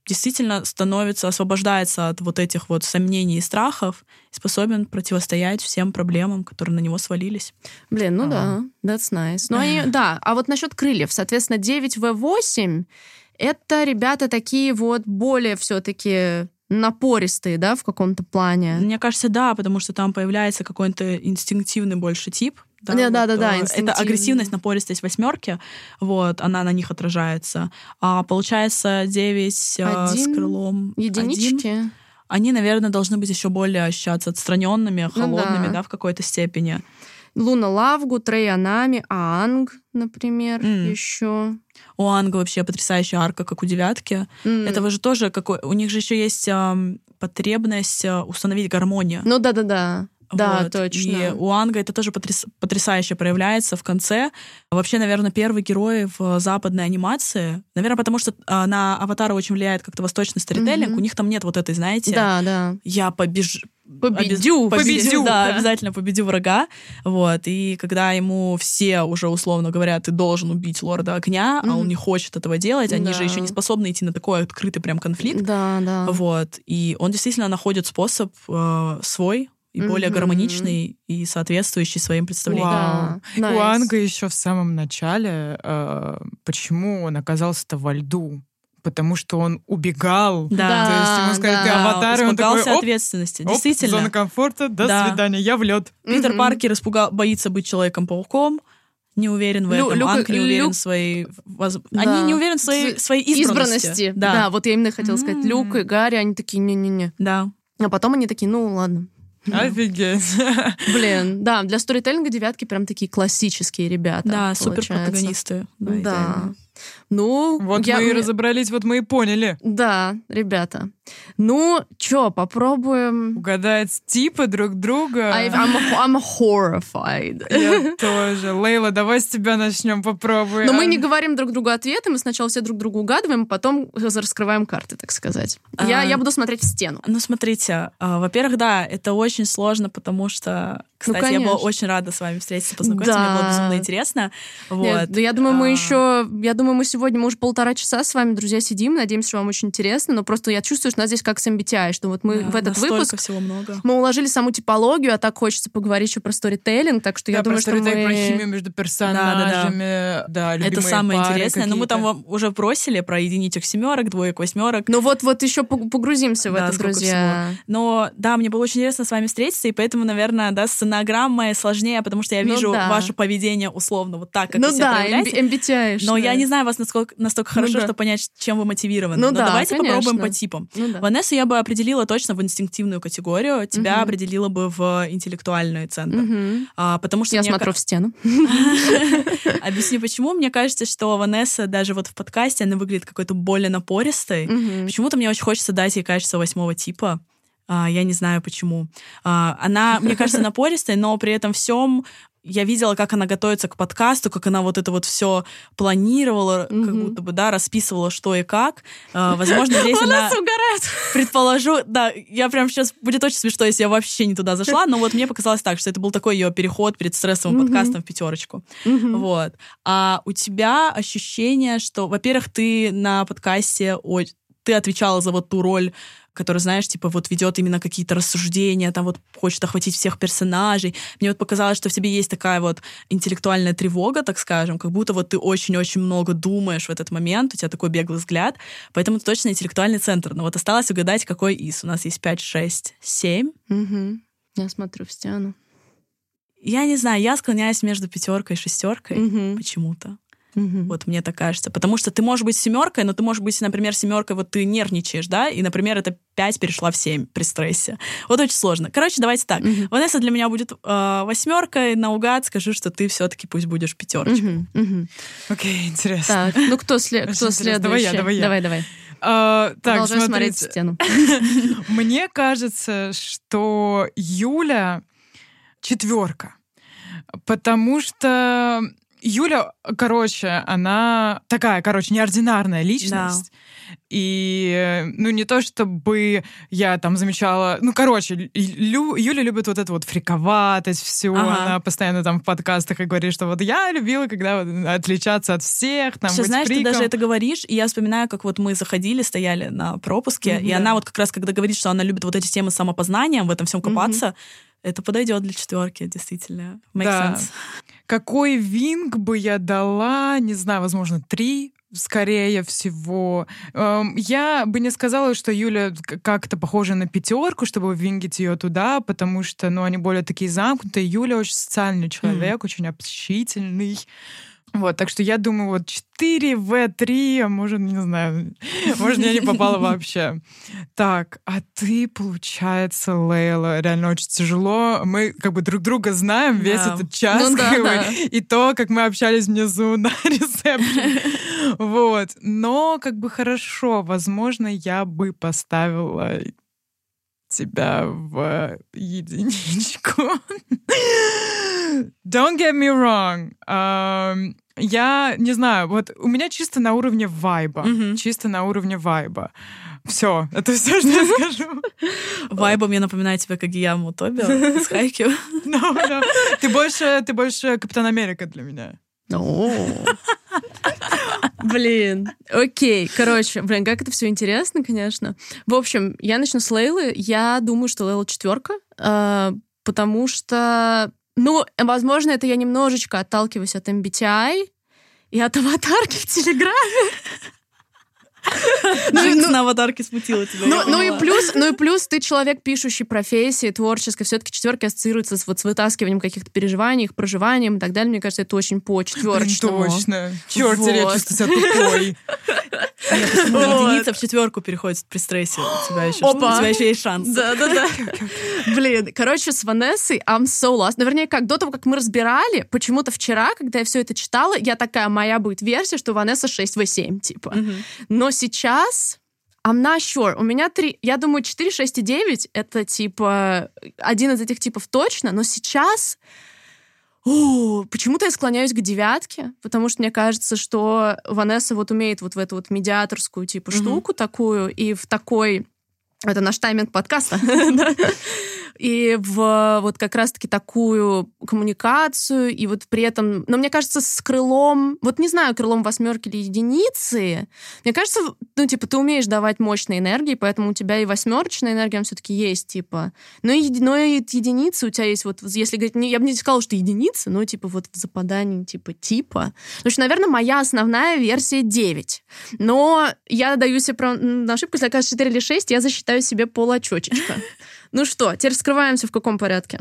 действительно становится, освобождается от вот этих вот сомнений и страхов, способен противостоять всем проблемам, которые на него свалились. Блин, ну а. да, that's nice. Но и, да, а вот насчет крыльев, соответственно, девять вэ восемь, это ребята такие вот более все-таки напористые, да, в каком-то плане. Мне кажется, да, потому что там появляется какой-то инстинктивный больше тип. Да, да, вот, да, да, да. Это агрессивность, напористость восьмерки, вот, она на них отражается. А получается девять один, с крылом единички. один, они, наверное, должны быть еще более ощущаться отстраненными, холодными, ну, да. да, в какой-то степени. Луна Лавгу, Трейанами, Аанг, например, mm. еще. У Анга вообще потрясающая арка, как у девятки. Mm. Этого же тоже, как у... у них же еще есть э, потребность установить гармонию. Ну да, да, да. Да, вот. Точно. И у Анга это тоже потряс... потрясающе проявляется в конце. Вообще, наверное, первый герой в западной анимации. Наверное, потому что на «Аватара» очень влияет как-то восточный сторителлинг. Mm-hmm. У них там нет вот этой, знаете... Да, да. Я побежу... Победю, Обез... победю, победю да, да. Обязательно победю врага. Вот. И когда ему все уже условно говорят, ты должен убить лорда огня, mm-hmm. а он не хочет этого делать, они да. же еще не способны идти на такой открытый прям конфликт. Да, да. Вот. И он действительно находит способ э, свой, и mm-hmm. более гармоничный и соответствующий своим представлениям. Wow. Да. Nice. У Анга еще в самом начале, э, почему он оказался-то во льду? Потому что он убегал. Да. То есть ему сказали, да. ты аватар, и он такой, оп, ответственности. Оп, действительно. Зона комфорта, до да. свидания, я в лед. Питер mm-hmm. Паркер испугал, боится быть Человеком-пауком, не уверен в этом. Лю, Анг Люк, не уверен Люк... в своей... Воз... Да. Они не уверены в своей, своей избранности. избранности. Да. да, вот я именно хотела сказать. Mm-hmm. Люк и Гарри, они такие, не-не-не. Да. А потом они такие, ну ладно. Yeah. Офигеть. Блин, да, для сторителлинга девятки прям такие классические ребята. Да, суперпротагонисты. Да. да. Ну, вот я... мы и разобрались, вот мы и поняли. Да, ребята. Ну, чё, попробуем... Угадать типы друг друга. I, I'm, I'm horrified. Я тоже. Лейла, давай с тебя начнем, попробуем. Но мы не говорим друг другу ответы, мы сначала все друг другу угадываем, а потом раскрываем карты, так сказать. А... Я, я буду смотреть в стену. Ну, смотрите, во-первых, да, это очень сложно, потому что... Кстати, ну, я была очень рада с вами встретиться, познакомиться, да. мне было безумно интересно. Вот. Нет, да, я думаю, а... мы еще... Я думаю, мы сегодня, мы уже полтора часа с вами, друзья, сидим, надеемся, что вам очень интересно, но просто я чувствую, что у нас здесь как с эм би ти ай, что вот мы да, в этот выпуск всего много. Мы уложили саму типологию, а так хочется поговорить еще про сторителлинг, так что да, я думаю, что мы... Да, про химию между персонажами, да, да, да. да это самое интересное, какие-то. Но мы там вам уже просили про единичек семерок, двоек восьмерок. Ну вот, вот еще погрузимся в да, это, друзья. Всего. Но да, мне было очень интересно с вами встретиться, и поэтому, наверное, да, с эннеаграммой сложнее, потому что я вижу ну, да. ваше поведение условно вот так, как ну, вы себя да, проявляете. эм би ти ай-шное. Но я не знаю вас насколько, настолько хорошо, ну, да. что понять, чем вы мотивированы. Ну, Но да, давайте конечно. попробуем по типам. Ну, да. Ванессу я бы определила точно в инстинктивную категорию, тебя угу. определила бы в интеллектуальный центр. Угу. А, потому что я смотрю к... в стену. Объясню, почему. Мне кажется, что Ванесса даже вот в подкасте, она выглядит какой-то более напористой. Угу. Почему-то мне очень хочется дать ей качество восьмого типа. Uh, я не знаю, почему. Uh, она, мне кажется, напористая, но при этом всем я видела, как она готовится к подкасту, как она вот это вот все планировала, mm-hmm. как будто бы, да, расписывала, что и как. Uh, возможно, здесь она... Предположу, да, я прям сейчас... Будет очень смешно, если я вообще не туда зашла, но вот мне показалось так, что это был такой ее переход перед стрессовым mm-hmm. подкастом в пятерочку. Mm-hmm. Вот. А у тебя ощущение, что, во-первых, ты на подкасте... О... Ты отвечала за вот ту роль, который, знаешь, типа вот ведет именно какие-то рассуждения, там вот хочет охватить всех персонажей. Мне вот показалось, что в тебе есть такая вот интеллектуальная тревога, так скажем, как будто вот ты очень-очень много думаешь в этот момент, у тебя такой беглый взгляд, поэтому это точно интеллектуальный центр. Но вот осталось угадать, какой из. У нас есть пять, шесть, семь. Угу. Я смотрю в стену. Я не знаю, я склоняюсь между пятеркой и шестеркой mm-hmm. почему-то. Mm-hmm. Вот мне так кажется. Потому что ты можешь быть семеркой, но ты можешь быть, например, семеркой, вот ты нервничаешь, да, и, например, это пять перешла в семь при стрессе. Вот очень сложно. Короче, давайте так. Mm-hmm. Ванесса для меня будет э, восьмеркой, наугад скажу, что ты все-таки пусть будешь пятерочкой. Окей, mm-hmm. mm-hmm. okay, интересно. Так, ну кто, сле- кто следующий? Давай я, давай я. Давай, давай. А, так, продолжай смотреть в стену. Мне кажется, что Юля четверка, потому что Юля, короче, она такая, короче, неординарная личность. Да. И, ну, не то чтобы я там замечала... Ну, короче, Лю, Юля любит вот это вот фриковатость, все. Ага. Она постоянно там в подкастах и говорит, что вот я любила, когда вот, отличаться от всех, там, все, быть знаешь, фриком. Ты даже это говоришь, и я вспоминаю, как вот мы заходили, стояли на пропуске, mm-hmm. и она вот как раз, когда говорит, что она любит вот эти темы самопознания, в этом всем копаться, mm-hmm. это подойдет для четверки, действительно. Make да. sense. Какой винг бы я дала, не знаю, возможно, три, скорее всего. Я бы не сказала, что Юля как-то похожа на пятерку, чтобы вингить ее туда, потому что, ну, они более такие замкнутые. Юля очень социальный человек, mm. очень общительный. Вот, так что я думаю, вот четыре вэ три, может, не знаю, может, я не попала вообще. Так, а ты, получается, Лейла, реально очень тяжело. Мы как бы друг друга знаем да. весь этот час, ну, да, как да. бы, и то, как мы общались внизу на ресепшене. Вот, но как бы хорошо, возможно, я бы поставила... тебя в единичку. Don't get me wrong. Um, я не знаю, вот у меня чисто на уровне вайба. Mm-hmm. Чисто на уровне вайба. Все, это все, что я скажу. Вайба мне напоминает тебя Кагияму Тоби из Хайкю. No, no. Ты больше, ты больше Капитан Америка для меня. Блин, окей. Короче, блин, как это все интересно, конечно. В общем, я начну с Лейлы. Я думаю, что Лейла четверка, потому что, ну, возможно, это я немножечко отталкиваюсь от эм би ти ай и от аватарки в Телеграме. Джинкс на аватарке смутила тебя. Ну и плюс, ну и плюс ты человек, пишущий профессии, творческой. Все-таки четверки ассоциируются с вытаскиванием каких-то переживаний, их проживанием и так далее. Мне кажется, это очень по-четверочному. Точно. Черт, я чувствую себя тупой. Единица в четверку переходит при стрессе. У тебя еще есть шанс. Да-да-да. Блин, короче, с Ванессой I'm so lost. Наверное, как до того, как мы разбирали, почему-то вчера, когда я все это читала, я такая, моя будет версия, что Ванесса шесть вэ семь, типа. Но сейчас I'm not sure. У меня три... Я думаю, четыре, шесть и девять — это, типа, один из этих типов точно. Но сейчас... О, почему-то я склоняюсь к девятке, потому что мне кажется, что Ванесса вот умеет вот в эту вот медиаторскую, типа, штуку mm-hmm. такую, и в такой... Это наш тайминг подкаста. И в вот как раз-таки такую коммуникацию, и вот при этом... Но мне кажется, с крылом... Вот не знаю, крылом восьмерки или единицы. Мне кажется, ну, типа, ты умеешь давать мощной энергии, поэтому у тебя и восьмерочная энергия все-таки есть, типа. Но и, но и единицы у тебя есть вот... Если говорить... Не, я бы не сказала, что единицы, но, типа, вот в западании, типа, типа. Потому что, наверное, моя основная версия девять. Но я даю себе прав... на ошибку, если окажется четыре или шесть, я засчитаю себе полочечечка. Ну что, теперь раскрываемся в каком порядке?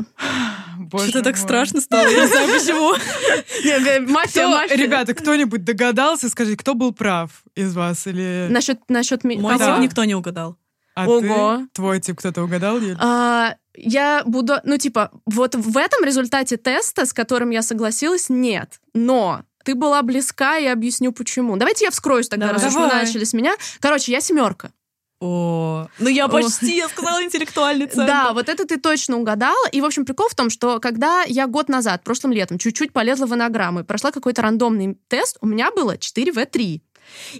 Что-то так страшно стало, я не знаю почему. Мафия, мафия. Ребята, кто-нибудь догадался? Скажите, кто был прав из вас? Или... Насчет... Мой тип никто не угадал. А ты? Твой тип кто-то угадал? Я буду... Ну, типа, вот в этом результате теста, с которым я согласилась, нет. Но... Ты была близка, я объясню, почему. Давайте я вскроюсь тогда, давай, раз уж вы начали с меня. Короче, я семерка. О, ну я почти, я сказала, интеллектуальный центр. Да, вот это ты точно угадала. И, в общем, прикол в том, что когда я год назад, прошлым летом, чуть-чуть полезла в эннеаграмму и прошла какой-то рандомный тест, у меня было четыре вэ три.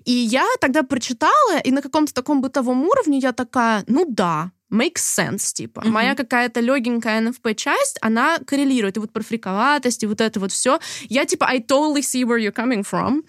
И я тогда прочитала, и на каком-то таком бытовом уровне я такая, ну да, make sense, типа. Mm-hmm. Моя какая-то легенькая эн эф пи-часть, она коррелирует. И вот про фриковатость, и вот это вот все. Я типа, I totally see where you're coming from.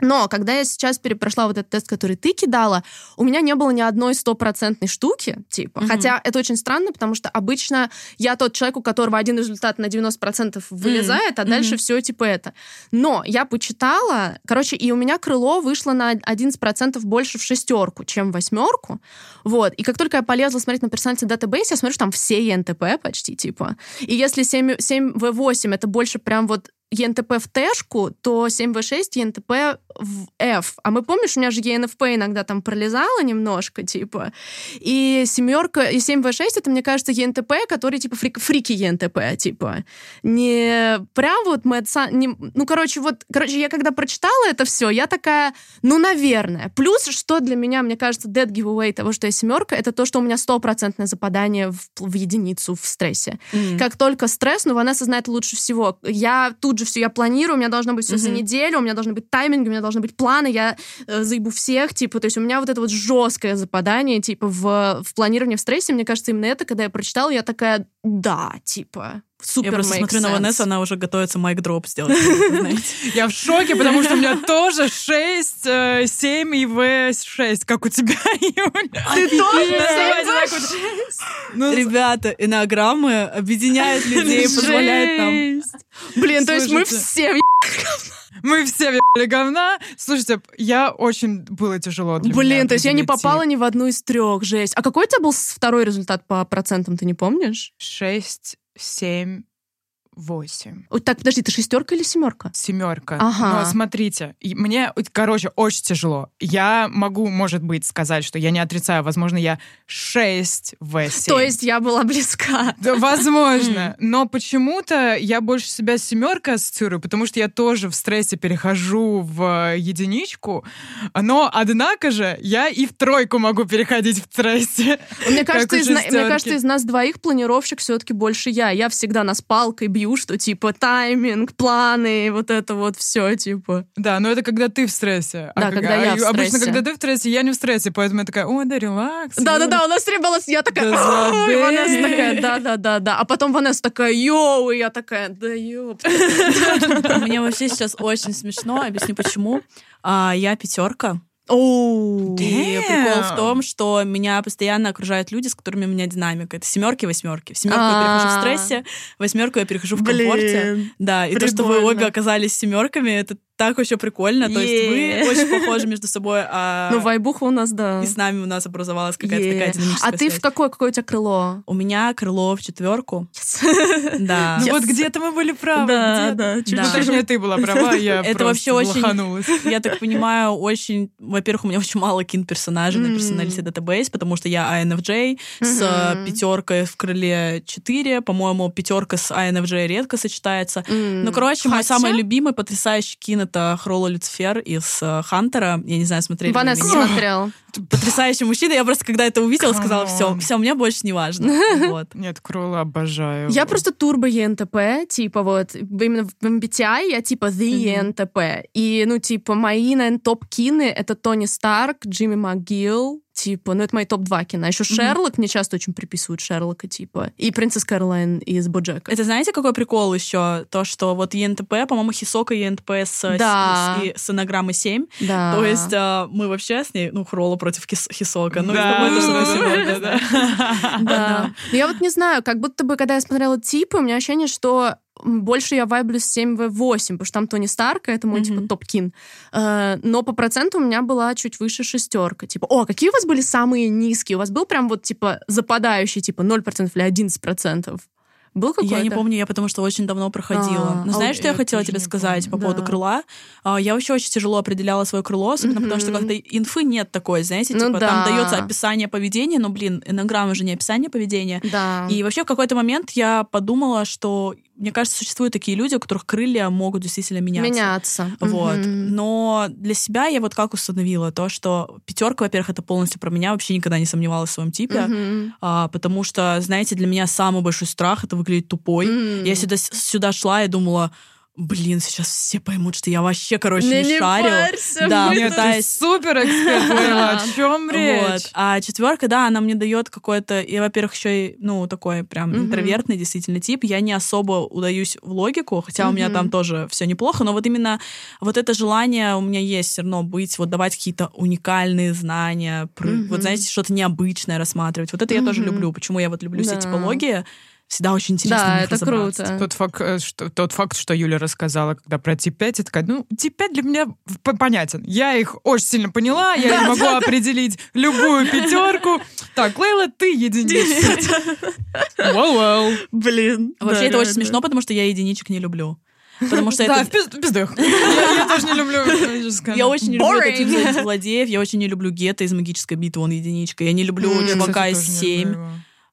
Но когда я сейчас перепрошла вот этот тест, который ты кидала, у меня не было ни одной стопроцентной штуки, типа. Mm-hmm. Хотя это очень странно, потому что обычно я тот человек, у которого один результат на девяносто процентов вылезает, mm-hmm. а дальше mm-hmm. все типа это. Но я почитала, короче, и у меня крыло вышло на одиннадцать процентов больше в шестерку, чем в восьмерку. Вот. И как только я полезла смотреть на Personality Database, я смотрю, что там все ЕНТП почти, типа. И если семь вэ восемь, это больше прям вот ЕНТП в Т-шку, то семь вэ шесть ЕНТП в F. А мы, помнишь, у меня же ЕНФП иногда там пролезала немножко, типа. И семерка, и семь вэ шесть, это, мне кажется, ЕНТП, который, типа, фрик, фрики ЕНТП, типа. Не прям вот... Не, ну, короче, вот... Короче, я когда прочитала это все, я такая, ну, наверное. Плюс, что для меня, мне кажется, dead giveaway того, что я семерка, это то, что у меня стопроцентное западание в, в единицу в стрессе. Mm-hmm. Как только стресс, ну, Ванесса знает лучше всего. Я тут же все, я планирую, у меня должно быть все mm-hmm. за неделю, у меня должны быть тайминги, у меня должны быть планы, я э, заебу всех, типа, то есть у меня вот это вот жесткое западание, типа, в, в планировании в стрессе, мне кажется, именно это, когда я прочитала, я такая, да, типа... Супер, я просто смотрю sense. На Ванессу, она уже готовится майк-дроп сделать. Я в шоке, потому что у меня тоже шесть, семь и вэ шесть, как у тебя, Юля. Ты тоже семь вэ шесть? Ребята, эннеаграммы объединяют людей, позволяют нам... Блин, то есть мы все... Мы все ебали говна. Слушайте, я очень... Было тяжело для Блин, меня, то есть я не попала ни в одну из трех. Жесть. А какой у тебя был второй результат по процентам, ты не помнишь? Шесть, семь, восемь. Так, подожди, ты шестерка или семерка? Семерка. Ага. Но смотрите, мне, короче, очень тяжело. Я могу, может быть, сказать, что я не отрицаю. Возможно, я шесть вэ семь. То есть я была близка. Да, возможно. Но почему-то я больше себя с семеркой ассоциирую, потому что я тоже в стрессе перехожу в единичку. Но, однако же, я и в тройку могу переходить в стрессе. Мне кажется, из, мне кажется, из нас двоих планировщик все-таки больше я. Я всегда нас палкой бью, что типа тайминг, планы, вот это вот все типа. Да, но это когда ты в стрессе. Да, а когда я в стрессе. Обычно, когда ты в стрессе, я не в стрессе, поэтому я такая, о, да, релакс. Да-да-да, у нас три баланса, я такая, и Ванесса такая, да-да-да-да. А потом Ванесса такая, йоу, и я такая, да ёп. Мне вообще сейчас очень смешно, объясню почему. Я пятерка. Oh, и прикол в том, что меня постоянно окружают люди, с которыми у меня динамика. Это семерки, восьмерки. В семерку ah. я перехожу в стрессе, в восьмерку я перехожу в комфорте. Да, и прикольно. То, что вы обе оказались семерками, это так еще прикольно. Yeah. То есть вы очень похожи между собой. А... Ну, вайбуха у нас, да. И с нами у нас образовалась какая-то yeah. такая динамическая А ты связь. В какое? Какое у тебя крыло? У меня крыло в четверку. Yes. Да. Yes. Ну, вот где-то мы были правы. Да, да. Чуть да. Точнее, ты была права, я это просто лоханулась. Очень, я так понимаю, очень... Во-первых, у меня очень мало кин-персонажей mm-hmm. на Personality Database, потому что я ай эн эф джей mm-hmm. с пятеркой в крыле четыре. По-моему, пятерка с ай эн эф джей редко сочетается. Mm-hmm. Ну, короче, Хотя... мой самый любимый, потрясающий кин — это Хроло Люцифер из Хантера. Я не знаю, смотрели ли вы меня. Ванесса смотрела. Потрясающий мужчина. Я просто, когда это увидела, Come сказала, все, все, мне больше не важно. Вот. Нет, Кролла обожаю. Я просто турбо ЕНТП, типа вот, именно в эм би ти ай я типа the ЕНТП. И, ну, типа, мои, наверное, топ-кины — это Тони Старк, Джимми МакГилл, типа, ну, это мои топ-два кина. Еще Шерлок, mm-hmm. мне часто очень приписывают Шерлока, типа, и Принцесс Кэролайн из Боджека. Это знаете, какой прикол еще? То, что вот ЕНТП, по-моему, Хисока ЕНТП с, да. с, с, с эннеаграммой семь. Да. То есть а, мы вообще с ней, ну, Хроло против Хис, Хисока. Ну, да. это что-то сегодня, да. Да. Но я вот не знаю, как будто бы, когда я смотрела типы, у меня ощущение, что больше я вайблю с семь вэ восемь, потому что там Тони Старка, это мой, mm-hmm. типа, топ-кин. Но по проценту у меня была чуть выше шестерка. Типа, о, какие у вас были самые низкие? У вас был прям вот, типа, западающий, типа, ноль процентов или одиннадцать процентов? Был какой-то? Я не помню, я потому что очень давно проходила. А, Но знаешь, а что я хотела тебе сказать помню. По поводу да. крыла? А, я вообще очень тяжело определяла свое крыло, особенно mm-hmm. потому что как-то инфы нет такой, знаете, ну, типа да. там дается описание поведения, но, блин, эннеаграмма же не описание поведения. Да. И вообще в какой-то момент я подумала, что, мне кажется, существуют такие люди, у которых крылья могут действительно меняться. Меняться. Вот. Mm-hmm. Но для себя я вот как установила то, что пятерка, во-первых, это полностью про меня, вообще никогда не сомневалась в своем типе, mm-hmm. а, потому что, знаете, для меня самый большой страх — это выглядеть тупой. Mm. Я сюда, сюда шла и думала, Блин, сейчас все поймут, что я вообще, короче, не, не шарю. Не парься, да, мы пытаюсь... супер эксперт, Лейла, о чем речь? Вот. А четверка, да, она мне дает какой-то... Я, во-первых, еще и, ну, такой прям uh-huh. интровертный действительно тип. Я не особо удаюсь в логику, хотя uh-huh. у меня там тоже все неплохо, но вот именно вот это желание у меня есть все равно быть, вот давать какие-то уникальные знания, uh-huh. вот, знаете, что-то необычное рассматривать. Вот это uh-huh. я тоже люблю. Почему я вот люблю да. все типологии? Всегда очень интересно. Да, это круто. Тот факт, что, тот факт, что Юля рассказала, когда про Ти пять, я такая, ну, Ти пять для меня понятен. Я их очень сильно поняла, я не могу определить любую пятерку. Так, Лейла, ты единица. Вау-вау. Блин. Вообще это очень смешно, потому что я единичек не люблю. Потому что да, это... в пиздых. Я, я тоже не люблю. Я очень не люблю таких злодеев, я очень не люблю Гетто из «Магической битвы», он единичка. Я не люблю чувака из «Семь».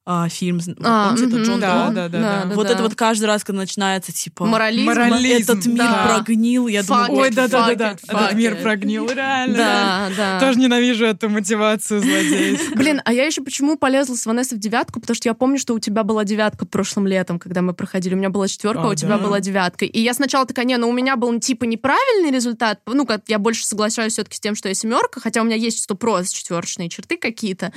А, фильм, а, помните, угу, это Джон да, Дон? Да, да, да, да. Вот да. это вот каждый раз, когда начинается, типа... Морализм. Морализм. Этот мир да. прогнил. Я думаю, ой, да-да-да, этот мир прогнил, реально. Да, да. Тоже ненавижу эту мотивацию злодеев. Блин, а я еще почему полезла с Ванессой в девятку? Потому что я помню, что у тебя была девятка прошлым летом, когда мы проходили. У меня была четверка, а у тебя была девятка. И я сначала такая, не, ну у меня был типа неправильный результат. Ну, как я больше соглашаюсь все-таки с тем, что я семерка, хотя у меня есть сто процентов четверочные черты какие-то.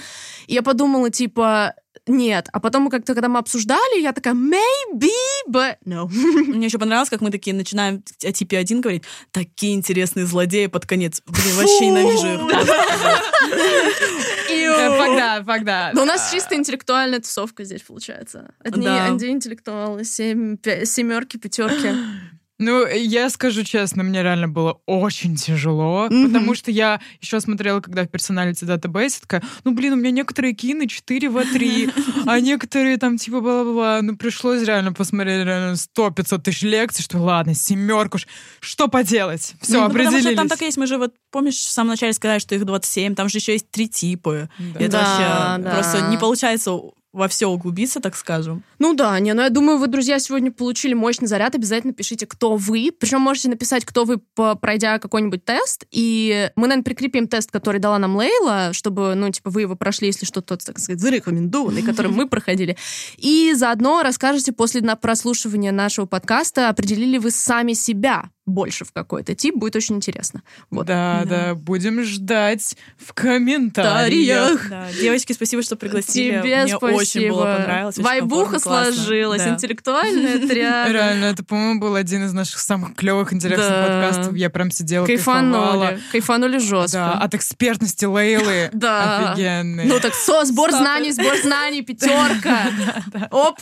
И я подумала, типа... Нет. А потом, как-то, когда мы обсуждали, я такая, maybe, but no. Мне еще понравилось, как мы такие начинаем о типе один говорить. Такие интересные злодеи под конец. Блин, вообще ненавижу их. Факт, факт, да. Но у нас чисто интеллектуальная тусовка здесь получается. Одни интеллектуалы, семерки, пятерки. Ну, я скажу честно, мне реально было очень тяжело, mm-hmm. потому что я еще смотрела, когда в Personality Database, такая, ну, блин, у меня некоторые кины четыре в три, а некоторые там типа бла-бла-бла. Ну, пришлось реально посмотреть реально сто-пятьсот тысяч лекций, что ладно, семерку ж, что поделать? Все, ну, определились. Потому что там так и есть, мы же вот, помнишь, в самом начале сказали, что их двадцать семь, там же еще есть три типа. Да. Это да, вообще да. просто не получается... во все углубиться, так скажем. Ну да, не, ну я думаю, вы, друзья, сегодня получили мощный заряд. Обязательно пишите, кто вы. Причем можете написать, кто вы, пройдя какой-нибудь тест. И мы, наверное, прикрепим тест, который дала нам Лейла, чтобы, ну, типа, вы его прошли, если что, тот, так сказать, зарекомендованный, который мы проходили. И заодно расскажете после прослушивания нашего подкаста, определили вы сами себя больше в какой-то тип, будет очень интересно. Вот. Да, да, да, будем ждать в комментариях. Да. Девочки, спасибо, что пригласили. Тебе мне спасибо. Очень было понравилось. Вайбуха сложилась, да. интеллектуальная тряпка. Реально, это, по-моему, был один из наших самых клевых, интересных да. подкастов. Я прям сидела, кайфанули. кайфовала. Кайфанули жестко. Да, от экспертности Лейлы. Да. Офигенные. Ну так, со, сбор знаний, сбор знаний, пятерка. Оп,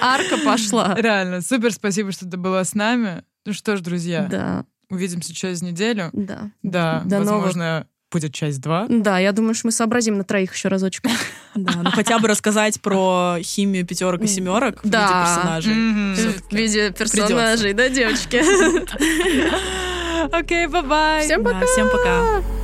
арка пошла. Реально, супер, спасибо, что ты была с нами. Ну что ж, друзья, да. увидимся через неделю. Да. Да, до возможно, новых... будет часть два. Да, я думаю, что мы сообразим на троих еще разочек. Да, ну хотя бы рассказать про химию пятерок и семерок в виде персонажей. В виде персонажей, да, девочки? Окей, бай-бай. Всем пока. Всем пока.